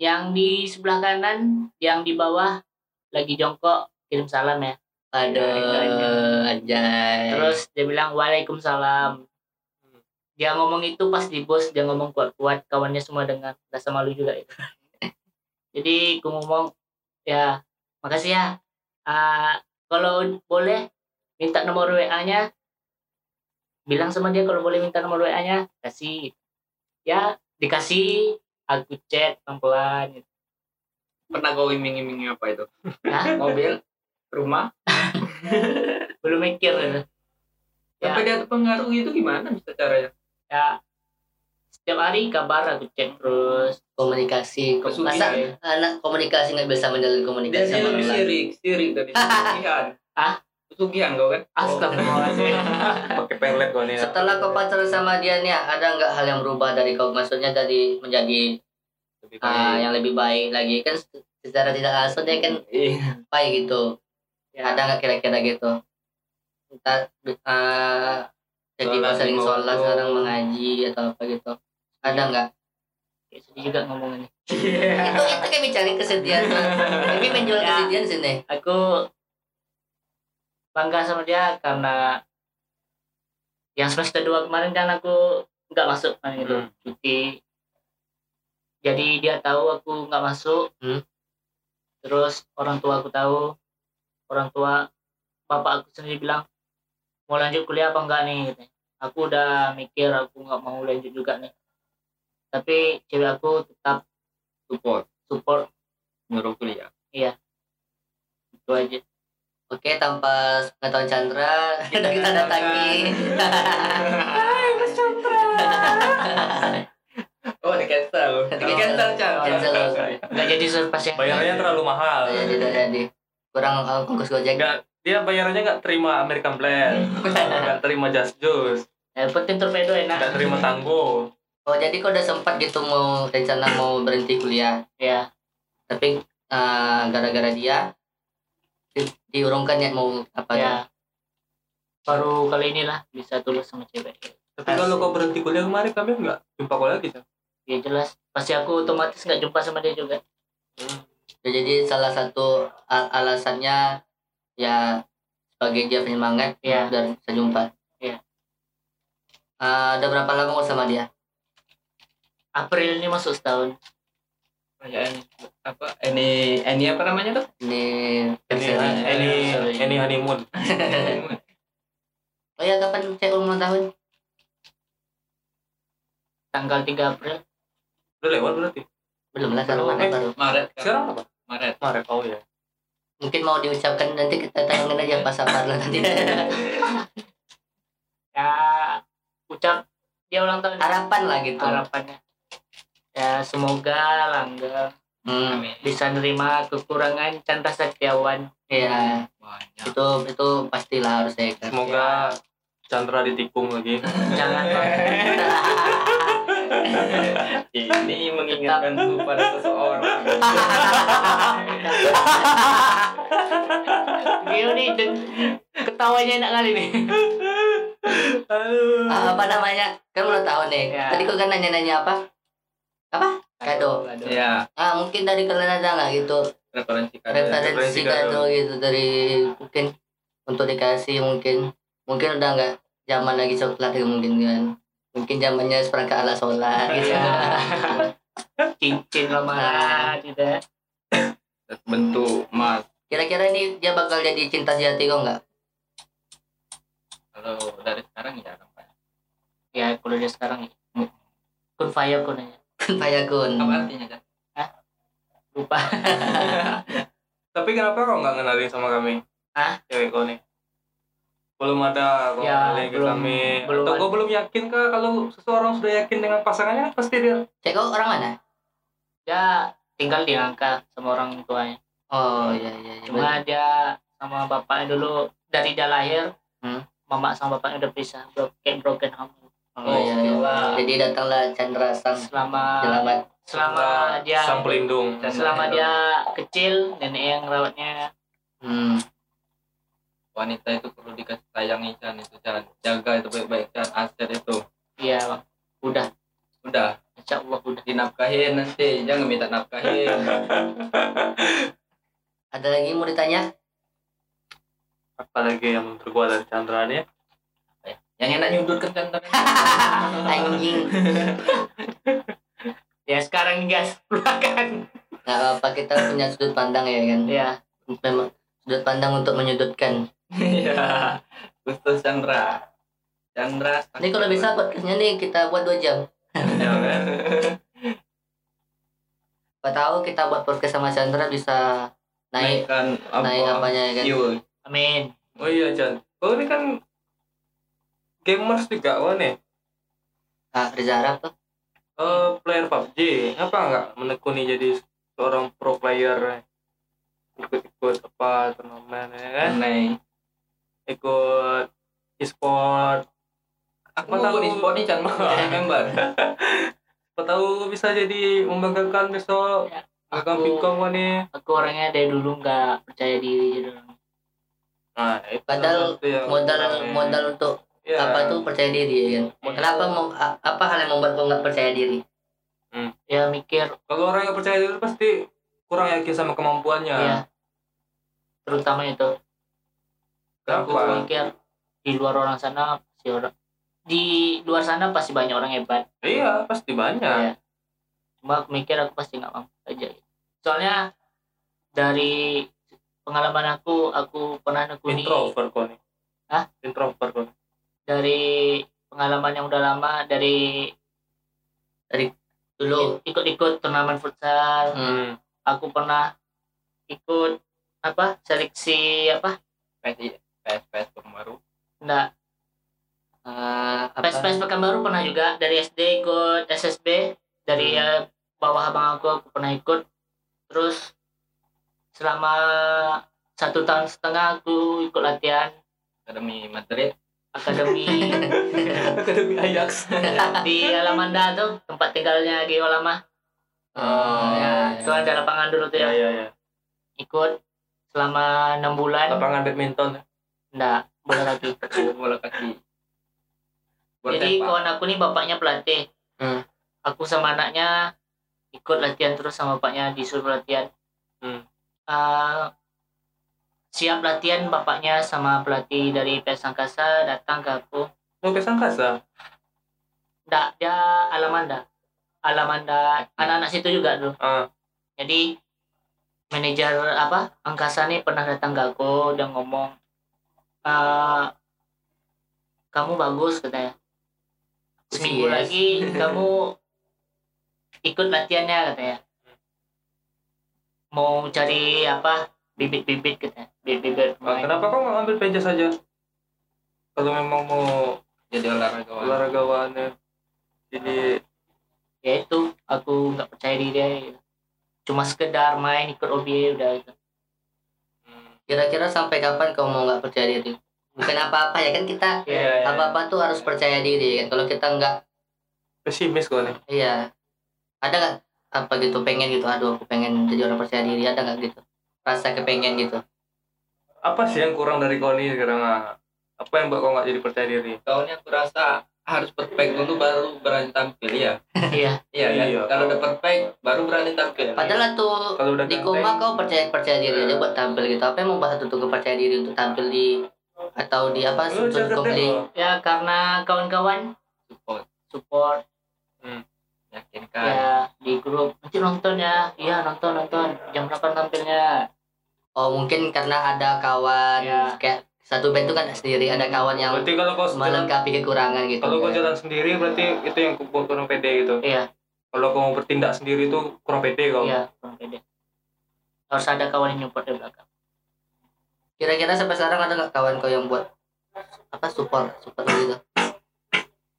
Yang di sebelah kanan, yang di bawah lagi jongkok kirim salam ya. Aduh, anjay. Terus dia bilang waalaikumsalam. Dia ngomong itu pas di bus, dia ngomong kuat-kuat, kawannya semua dengar, rasa malu juga itu. Jadi aku ngomong ya, makasih ya. Kalau boleh minta nomor WA-nya. Bilang sama dia kalau boleh minta nomor WA-nya, kasih. Ya, dikasih, aku chat pelan-pelan gitu. Pernah kau iming-imingnya apa itu? Mobil? Rumah? Belum mikir ya. Tapi dia terpengaruh itu gimana bisa caranya? Ya, setiap hari kabar aku cek terus. Komunikasi, masa anak komunikasi nggak bisa menjalin komunikasi sama orang lain? Dia sirik dari pesugihan. Pesugihan kau kan? Astagfirullahaladzim. Pakai penglet kau nih. Setelah kau pacaran sama dia nih, ada nggak hal yang berubah dari kau? Maksudnya dari menjadi yang lebih baik lagi kan? Secara tidak langsung dia kan baik gitu ya. Ada nggak kira-kira gitu? Entah jadi sering sholat, sekarang mengaji atau apa gitu, ada nggak? Sedih juga ngomongin itu kayak bicara kesedihan. Tapi menjual kesedihan sini. Aku bangga sama dia karena yang semester 2 kemarin kan aku nggak masuk kan gitu, cuti. Jadi dia tahu aku nggak masuk. Terus orang tua aku tahu, orang tua bapak aku sendiri bilang mau lanjut kuliah apa enggak nih gitu. Aku udah mikir aku nggak mau lanjut juga nih, tapi cewek aku tetap support nyuruh kuliah. Iya, itu aja. Oke, tanpa pengetahuan Chandra kita datangi. Hai Mas Chandra. Oh, di cancel Nggak jadi surprise ya. Bayarannya terlalu mahal. Tidak jadi. Kurang kongkos gojek. Dia bayarannya nggak terima American Blend. Nggak terima Just Juice. Penting torpedo enak. Nggak terima Tango. Oh, jadi kau udah sempat gitu mau rencana mau berhenti kuliah? Iya. Tapi gara-gara dia diurungkan ya mau apa ya? Baru kali inilah bisa tulus sama cewek. Tapi kalau kau berhenti kuliah kemarin, kami nggak jumpa kau lagi kan? Ya jelas, pasti aku otomatis nggak jumpa sama dia juga. Jadi salah satu alasannya ya sebagai dia penyemangat dan bisa jumpa. Ada berapa lama kau sama dia? April ini masuk setahun. Ini apa namanya tuh? Ini honeymoon. Oh ya, kapan cek ulang tahun? Tanggal 3 April. Udah lewat berarti? Belum lah, kalau Maret. Sekarang apa? Maret, oh ya. Mungkin mau diucapkan nanti, kita tanyain aja pas sabar lah nanti. Ya, ucap dia ulang tahun. Harapan lah gitu. Harapannya. Ya, semoga langgeng Bisa nerima kekurangan Chandra Satyawan. Ya, banyak. Itu pastilah harus saya. Semoga Chandra ditikung lagi. Jangan. Ini mengingatkanku pada seseorang. Gila nih, ketawanya enak kali nih. Apa namanya? Kan udah tahu nih. Ya. Tadi kau kan nanya-nanya apa? Apa? Kado. Ya. Ah, mungkin dari kalian ada nggak gitu? Referensi kado gitu dari mungkin untuk dikasih mungkin udah nggak zaman lagi coklat ya mungkin kan. Mungkin zamannya seperangkat alat sholat gitu. Cincin lama tidak. Bentuk emas. Kira-kira ini dia bakal jadi cinta sejati kok nggak? Kalau dari sekarang ya nampak. Ya kalau dari sekarang kun fayakun aja. Kun fayakun. Apa artinya kan? Hah? Lupa. Tapi kenapa kok nggak kenalin sama kami? Hah? Cewek kau nih. Belum ada kok ya, ke kami. Atau kau belum yakin kah? Kalau seseorang sudah yakin dengan pasangannya pasti dia. Cek kau orang mana? Ya tinggal di Angka sama orang tuanya. Oh iya. Cuma dia sama bapaknya dulu dari dia lahir, mama sama bapaknya udah pisah, broken home. Oh iya. Jadi datanglah Chandra sang selama dia sang pelindung. Selama dia kecil nenek yang rawatnya. Wanita itu perlu dikasih sayangi, Chan, itu Chan. Jaga itu baik-baik, Chan. Aset itu. Iya bang. Udah. Insya Allah udah. Dinafkahin nanti, jangan minta nafkahin. Ada lagi mau ditanya? Apalagi yang berkuatan Chandra nih? Yang enak nyundut ke Chandra. Anjing. Ya sekarang gas keluarkan. Nggak apa-apa, kita punya sudut pandang ya kan? Iya. Memang sudut pandang untuk menyudutkan. Iya. Khusus Chandra. Chandra. Ini kalau bisa podcastnya nih kita buat 2 jam. Iya kan? Kau tahu kita buat podcast sama Chandra bisa naik apanya ya kan? Yul. Amin. Oh iya Chan, kau ini kan gamers juga kau nih. Kerja Arab tuh. Player PUBG, apa nggak menekuni jadi seorang pro player? Ikut apa turnamen ya kan? Ikut e-sport. Aku tahu e-sport nih Chan, member. Kau tahu bisa jadi membanggakan besok. Ya. Aku orangnya dari dulu nggak percaya diri gitu. Nah, padahal modal untuk apa tuh percaya diri ya kan. Kenapa apa hal yang membuat kau nggak percaya diri? Ya mikir. Kalau orang nggak percaya diri pasti kurang yakin sama kemampuannya. Iya. Terutama itu. Aku mikir di luar sana pasti banyak orang hebat. Iya pasti banyak. Ya. Cuma aku mikir aku pasti nggak mampu aja. Soalnya dari pengalaman aku pernah nekuni introvert kok. Dari pengalaman yang udah lama dari dulu ikut turnamen futsal. Aku pernah ikut seleksi PS Pekanbaru. Enggak. PS Pekanbaru pernah juga dari SD ikut SSB dari bawah abang aku pernah ikut. Terus selama 1,5 tahun aku ikut latihan akademi Ajax di Alamanda tuh tempat tinggalnya Gio lama. Itu ada lapangan dulu tuh ya. Iya. Ikut selama 6 bulan. Lapangan badminton? Enggak, bola kaki. Jadi kawan aku nih bapaknya pelatih. Aku sama anaknya ikut latihan terus sama bapaknya disuruh latihan. Siap latihan bapaknya sama pelatih dari PS Angkasa datang ke aku. PS Angkasa? Nggak, dia Alamanda, anak-anak situ juga dulu. Jadi manajer Angkasa nih pernah datang ke aku, dia ngomong kamu bagus katanya. Seminggu lagi kamu ikut latihannya katanya. Mau cari bibit-bibit katanya. Bibit-bibit. Kenapa kau nggak ambil PJ saja? Kalau memang mau jadi olahragawan ya. Jadi ya itu aku nggak percaya diri. cuma sekedar main ikut OB udah gitu. Kira-kira sampai kapan kamu mau nggak percaya diri? Bukan apa-apa ya kan kita apa-apa tuh harus percaya diri kan. Kalau kita nggak pesimis kok nih. Iya. Ada nggak apa gitu pengen gitu? Aduh aku pengen jadi orang percaya diri, ada nggak gitu? Rasa kepengen gitu? Apa sih yang kurang dari kau nih sekarang? Apa yang buat kau nggak jadi percaya diri? Kau nih aku rasa harus perfect dulu baru berani tampil ya. Iya. Kalau udah perfect baru berani tampil. Padahal tuh di koma kau percaya diri aja buat tampil gitu. Apa yang membahas untuk percaya diri untuk tampil di atau di apa sudut komplit ya karena kawan-kawan support yakinkan ya di grup nanti nonton ya nonton jam berapa tampilnya. Oh mungkin karena ada kawan ya. Kayak satu band itu kan sendiri ada kawan yang berarti kalau kau melengkapi kekurangan gitu kalau kau jalan sendiri berarti itu yang kurang pede gitu ya. Kalau kau mau bertindak sendiri itu kurang pede kau ya, kurang pede harus ada kawan yang support di belakang. Kira-kira sampai sekarang ada nggak kawan kau yang buat apa support gitu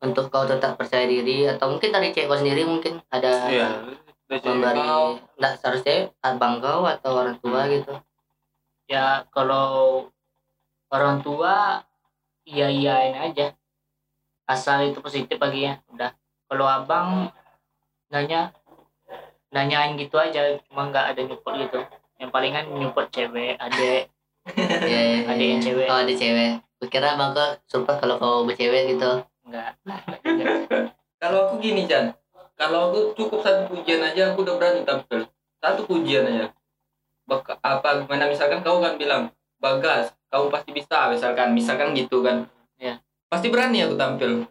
untuk kau tetap percaya diri atau mungkin dari cewek kau sendiri mungkin ada memberi nggak seharusnya abang kau atau orang tua gitu ya? Kalau orang tua iyain aja asal itu positif lagi ya udah. Kalau abang nanyain gitu aja cuma nggak ada nyupport gitu, yang palingan nyupport cewek adek. Iya, ada yang cewek. Oh, ada cewek. Kira Bang Ko support kalau kau bercewek gitu. Enggak. Kalau aku gini, Chan. Kalau aku cukup satu pujian aja aku udah berani tampil. Satu pujian aja. Apa gimana misalkan kau kan bilang, "Bagas, kau pasti bisa." Misalkan gitu kan. Iya. Pasti berani aku tampil.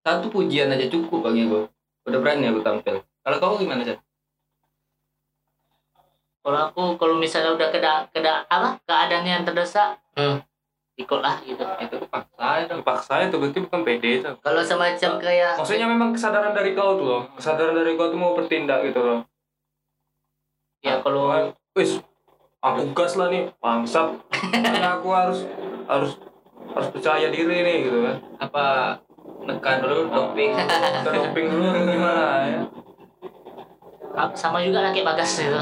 Satu pujian aja cukup bagi aku. Udah berani aku tampil. Kalau kau gimana, Chan? Kalau aku kalau misalnya udah keadaannya yang terdesak, ikutlah gitu. Itu paksa itu berarti bukan pede itu. Kalau semacam kayak maksudnya memang kesadaran dari kau tuh loh. Kesadaran dari kau tuh mau bertindak gitu loh. Ya kalau wis aku gas lah nih, bangsat. Aku harus percaya diri nih gitu kan. Apa nekan dulu doping dulu gimana ya? Sama juga lah kayak Bagas gitu.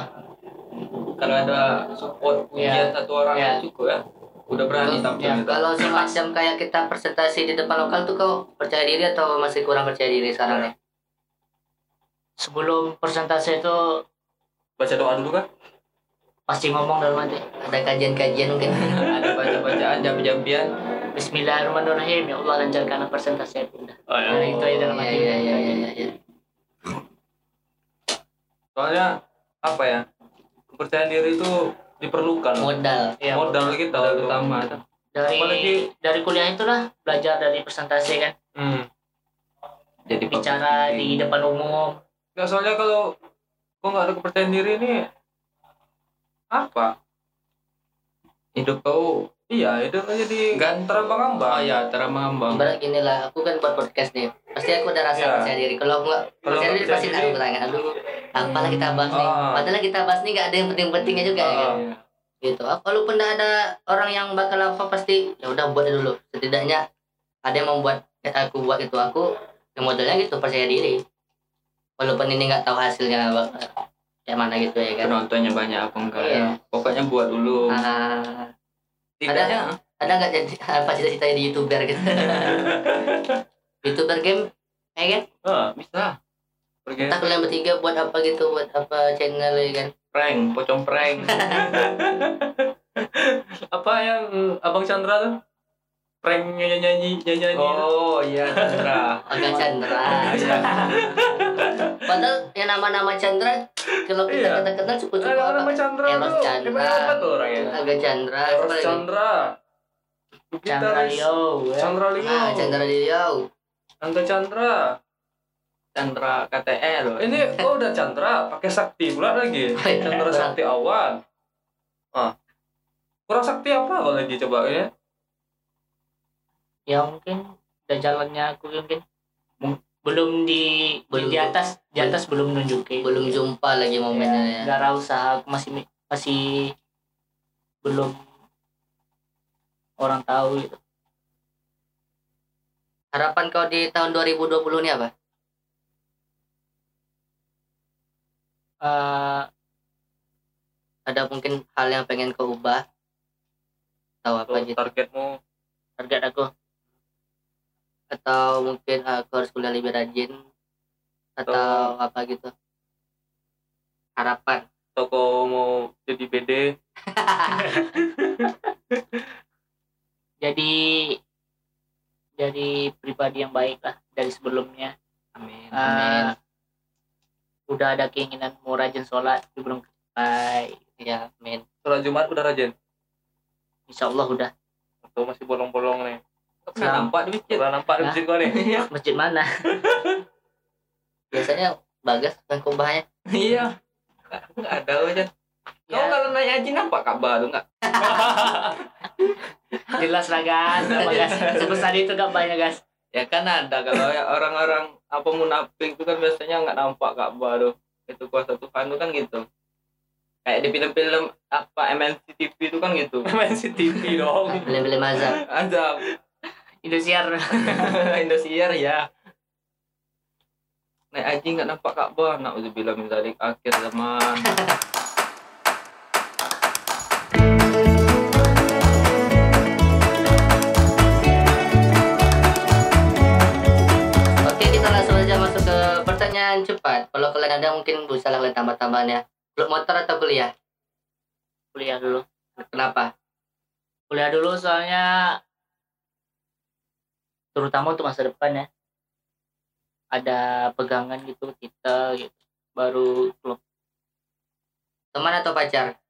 Kalau ada support pujian satu orang cukup ya udah berani tampil gitu. Kalau semacam kayak kita presentasi di depan lokal tuh kau percaya diri atau masih kurang percaya diri sekarang ya? Sebelum presentasi itu baca doa dulu kan? Pasti ngomong dalam hati. Ada kajian-kajian mungkin ada baca-bacaan jambi-jambian. Bismillahirrahmanirrahim, ya Allah lancarkan presentasi aku. Nah, itu aja dalam hati. Iya. Soalnya apa ya? Percaya diri itu diperlukan modal kita utama dari kuliah itulah belajar dari presentasi kan jadi bicara di depan umum nggak. Soalnya kalau kok nggak ada kepercayaan diri ini apa hidup kau hidup jadi nggak terambang-ambang terambang-ambang. Ibarat gini lah, aku kan buat podcast nih pasti aku udah rasa percaya diri. Kalau aku nggak percaya diri pasti aku bertanya apalah kita bahas nih, padahal kita bahas nih nggak ada yang penting-pentingnya juga ya kan? Gitu walaupun ada orang yang bakal apa pasti ya udah buat dulu, setidaknya ada yang membuat aku buat itu. Aku yang modalnya gitu percaya diri walaupun ini nggak tahu hasilnya kayak mana gitu ya kan. Penontonnya banyak apa enggak ya pokoknya buat dulu. Ada nggak jadi apa cita-cita di YouTuber gitu? YouTuber game ya kan? Bisa kita kalian bertiga buat apa gitu, buat apa channel ya kan? Pocong prank apa yang Abang Chandra tuh? Prank nyanyi oh iya Chandra agak Chandra padahal yang nama-nama Chandra kalau kita kenal cukup apa? Eros Chandra Chandra Leo Angga Chandra KTL. Ini udah Chandra pakai sakti pula lagi. Chandra Satyawan. Kurang sakti apa kalau lagi coba ya? Ya mungkin udah jalannya aku mungkin belum di atas belum nunjukin. Belum jumpa lagi momennya ya. Gara usaha aku masih belum orang tahu gitu. Harapan kau di tahun 2020 ini apa? ada mungkin hal yang pengen kau ubah atau apa gitu? Targetmu? Target aku, atau mungkin aku harus kuliah lebih rajin atau apa gitu, harapan toko mau jadi BD. jadi pribadi yang baik lah dari sebelumnya. Amin. Amin. Udah ada keinginan mau rajin sholat belum? Ya, amin. Sholat Jumat udah rajin? Insya Allah udah. Atau masih bolong-bolong nih? Nah, nampak di masjid. Nampak di masjid gua nih. Masjid mana? Biasanya Bagas kan kumbahnya. Iya. Enggak ada aja. Kau ya. Kalau naik haji nampak Ka'bah tuh enggak? Jelas lah guys, Bagas. Sebesar itu Ka'bahnya, guys. Ya kan ada, kalau orang-orang apa munafik itu kan biasanya enggak nampak Ka'bah tuh. Itu kuasa Tuhan tuh kan gitu. Kayak di film-film apa MNC TV itu kan gitu. MNC TV dong. Film-film azab. Azab. Indosiar. Indosiar ya. Naik haji nggak nampak Ka'bah, na'udzubillah min dzalik, akhir zaman. Oke, kita langsung aja masuk ke pertanyaan cepat. Kalau kalian ada mungkin bisa kalian tambah-tambahannya. Klub motor atau kuliah? Kuliah dulu. Kenapa? Kuliah dulu soalnya terutama untuk masa depan ya. Ada pegangan gitu, titel gitu, baru klub. Teman atau pacar?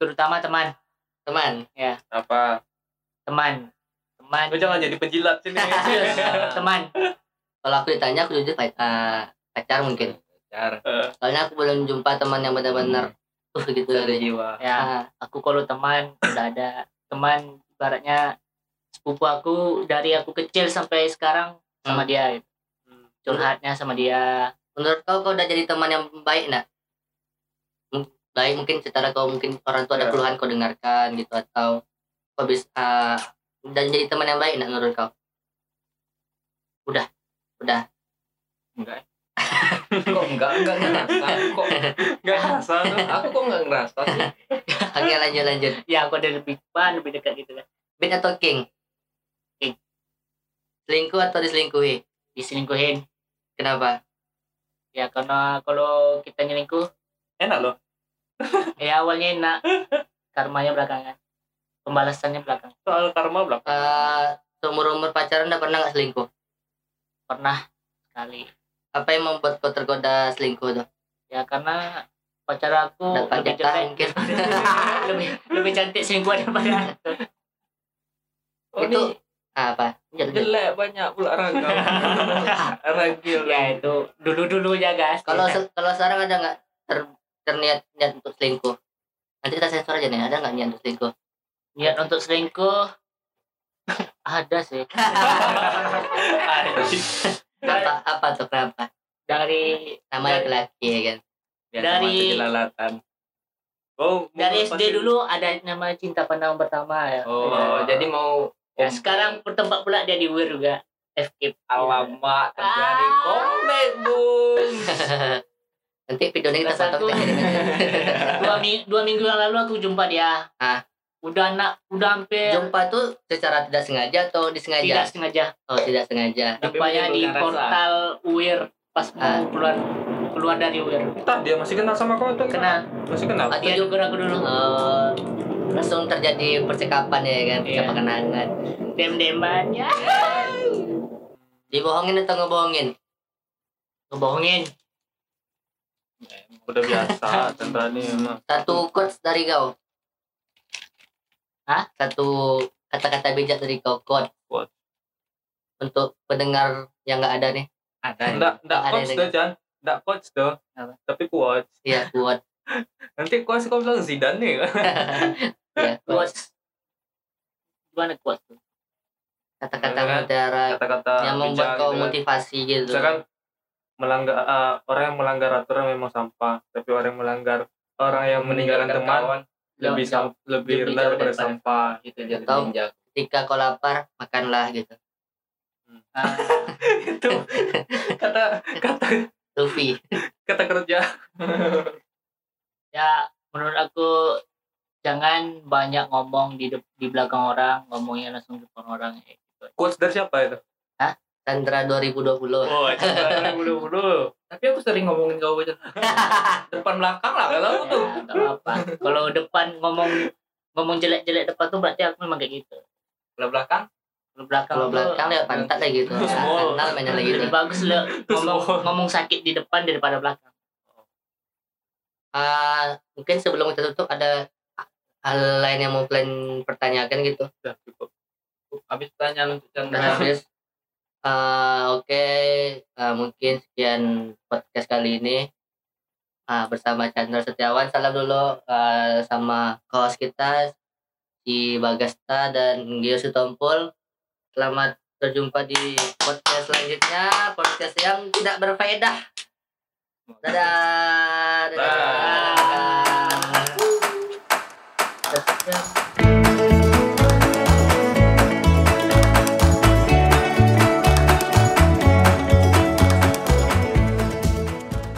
Terutama teman. Teman ya. Apa? Teman. Teman. Gue jangan jadi penjilat sini. Teman. Kalau aku ditanya, aku jujur pacar mungkin. Pacar. Soalnya aku belum jumpa teman yang benar-benar gitu dari jiwa. Ya, aku kalau teman udah ada teman, ibaratnya sepupu aku dari aku kecil sampai sekarang sama dia gitu. Curhatnya sama dia. Menurut kau udah jadi teman yang baik enggak? Baik mungkin secara kau mungkin orang tua ada keluhan kau dengarkan gitu, atau kau bisa dan jadi teman yang baik enggak menurut kau? Udah. Enggak. Kok enggak ngerasa tuh. Aku kok enggak ngerasa sih. Oke, lanjut. Ya, aku ada lebih dekat gitu kan. Bin atau King? Selingkuh atau diselingkuhi? Diselingkuhin. Kenapa? Ya karena kalau kita nyelingkuh enak loh. Ya awalnya enak, karmanya belakangan, pembalasannya belakangan. Soal karma belakangan. Seumur-umur pacaran udah pernah nggak selingkuh? Pernah sekali. Apa yang membuat kau tergoda selingkuh tuh? Ya karena pacar aku lebih cantik. lebih cantik selingkuhan daripada aku. Oh, itu nih. Apa? Jelek banyak pula ragam. Ragil. Ya itu dulu ya guys. Kalau sekarang ada nggak terniat untuk selingkuh? Nanti kita sensor aja nih, ada nggak niat untuk selingkuh? Niat untuk selingkuh ada sih. apa tuh, kenapa? Dari namanya lelaki ya kan. Dari kelalatan. Oh, dari SD dulu ada nama cinta pandang pertama ya. Oh, jadi mau ya, sekarang bertempat pula jadi wir juga. FK alamak terjadi comeback, Bung. Nanti videonya kita potong. 2 minggu yang lalu aku jumpa dia. Ah, udah hampir. Jumpa tuh secara tidak sengaja atau disengaja? Tidak sengaja. Oh, tidak sengaja. Jumpanya di portal wir pas mau keluar dari UIR. Entah dia masih kenal sama kau atau kenal? Masih kenal. Atau juga aku dulu. Langsung terjadi percakapan ya kan, percakapan kenangan. Dem-demannya. Dibohongin atau ngebohongin? Ngebohongin. Udah biasa, Chandra nih memang. Satu quotes dari kau. Hah? Satu kata-kata bijak dari kau, quotes. Untuk pendengar yang enggak ada nih. Ada. Enggak quotes tuh, Chan. Nggak coach tuh, tapi kuat. Iya, kuat. Nanti coach kau bilang Zidane nih. Iya, coach. Gimana coach tuh? Kata-kata mutiara yang membuat kau motivasi gitu. Misalkan orang yang melanggar aturan memang sampah, tapi orang yang melanggar meninggalkan teman lebih rendah daripada sampah gitu. Atau ketika kau lapar, makanlah gitu. Itu kata Tufi. Kata kerja. Ya, menurut aku jangan banyak ngomong di belakang orang, ngomongnya langsung ke orang ya, gitu. Quotes dari siapa itu? Hah? Chandra 2020. Oh, Chandra 2020. Tapi aku sering ngomongin kau aja. Depan belakang lah kalau ya, tuh. Apa? Kalau depan ngomong jelek-jelek depan tuh berarti aku memang kayak gitu. Kalau belakang? Belakang lihat pantat kayak gitu. Kenal mainnya lagi gitu. Bagus lo ngomong sakit di depan daripada belakang. Mungkin sebelum kita tutup ada hal lain yang mau kalian pertanyakan gitu. Sudah cukup. Habis pertanyaan untuk Chandra. Oke, mungkin sekian podcast kali ini bersama Chandra Satyawan. Salam dulu sama host kita di Bagasta dan Gio Sitompul. Selamat berjumpa di podcast selanjutnya, podcast yang tidak berfaedah. Dadah.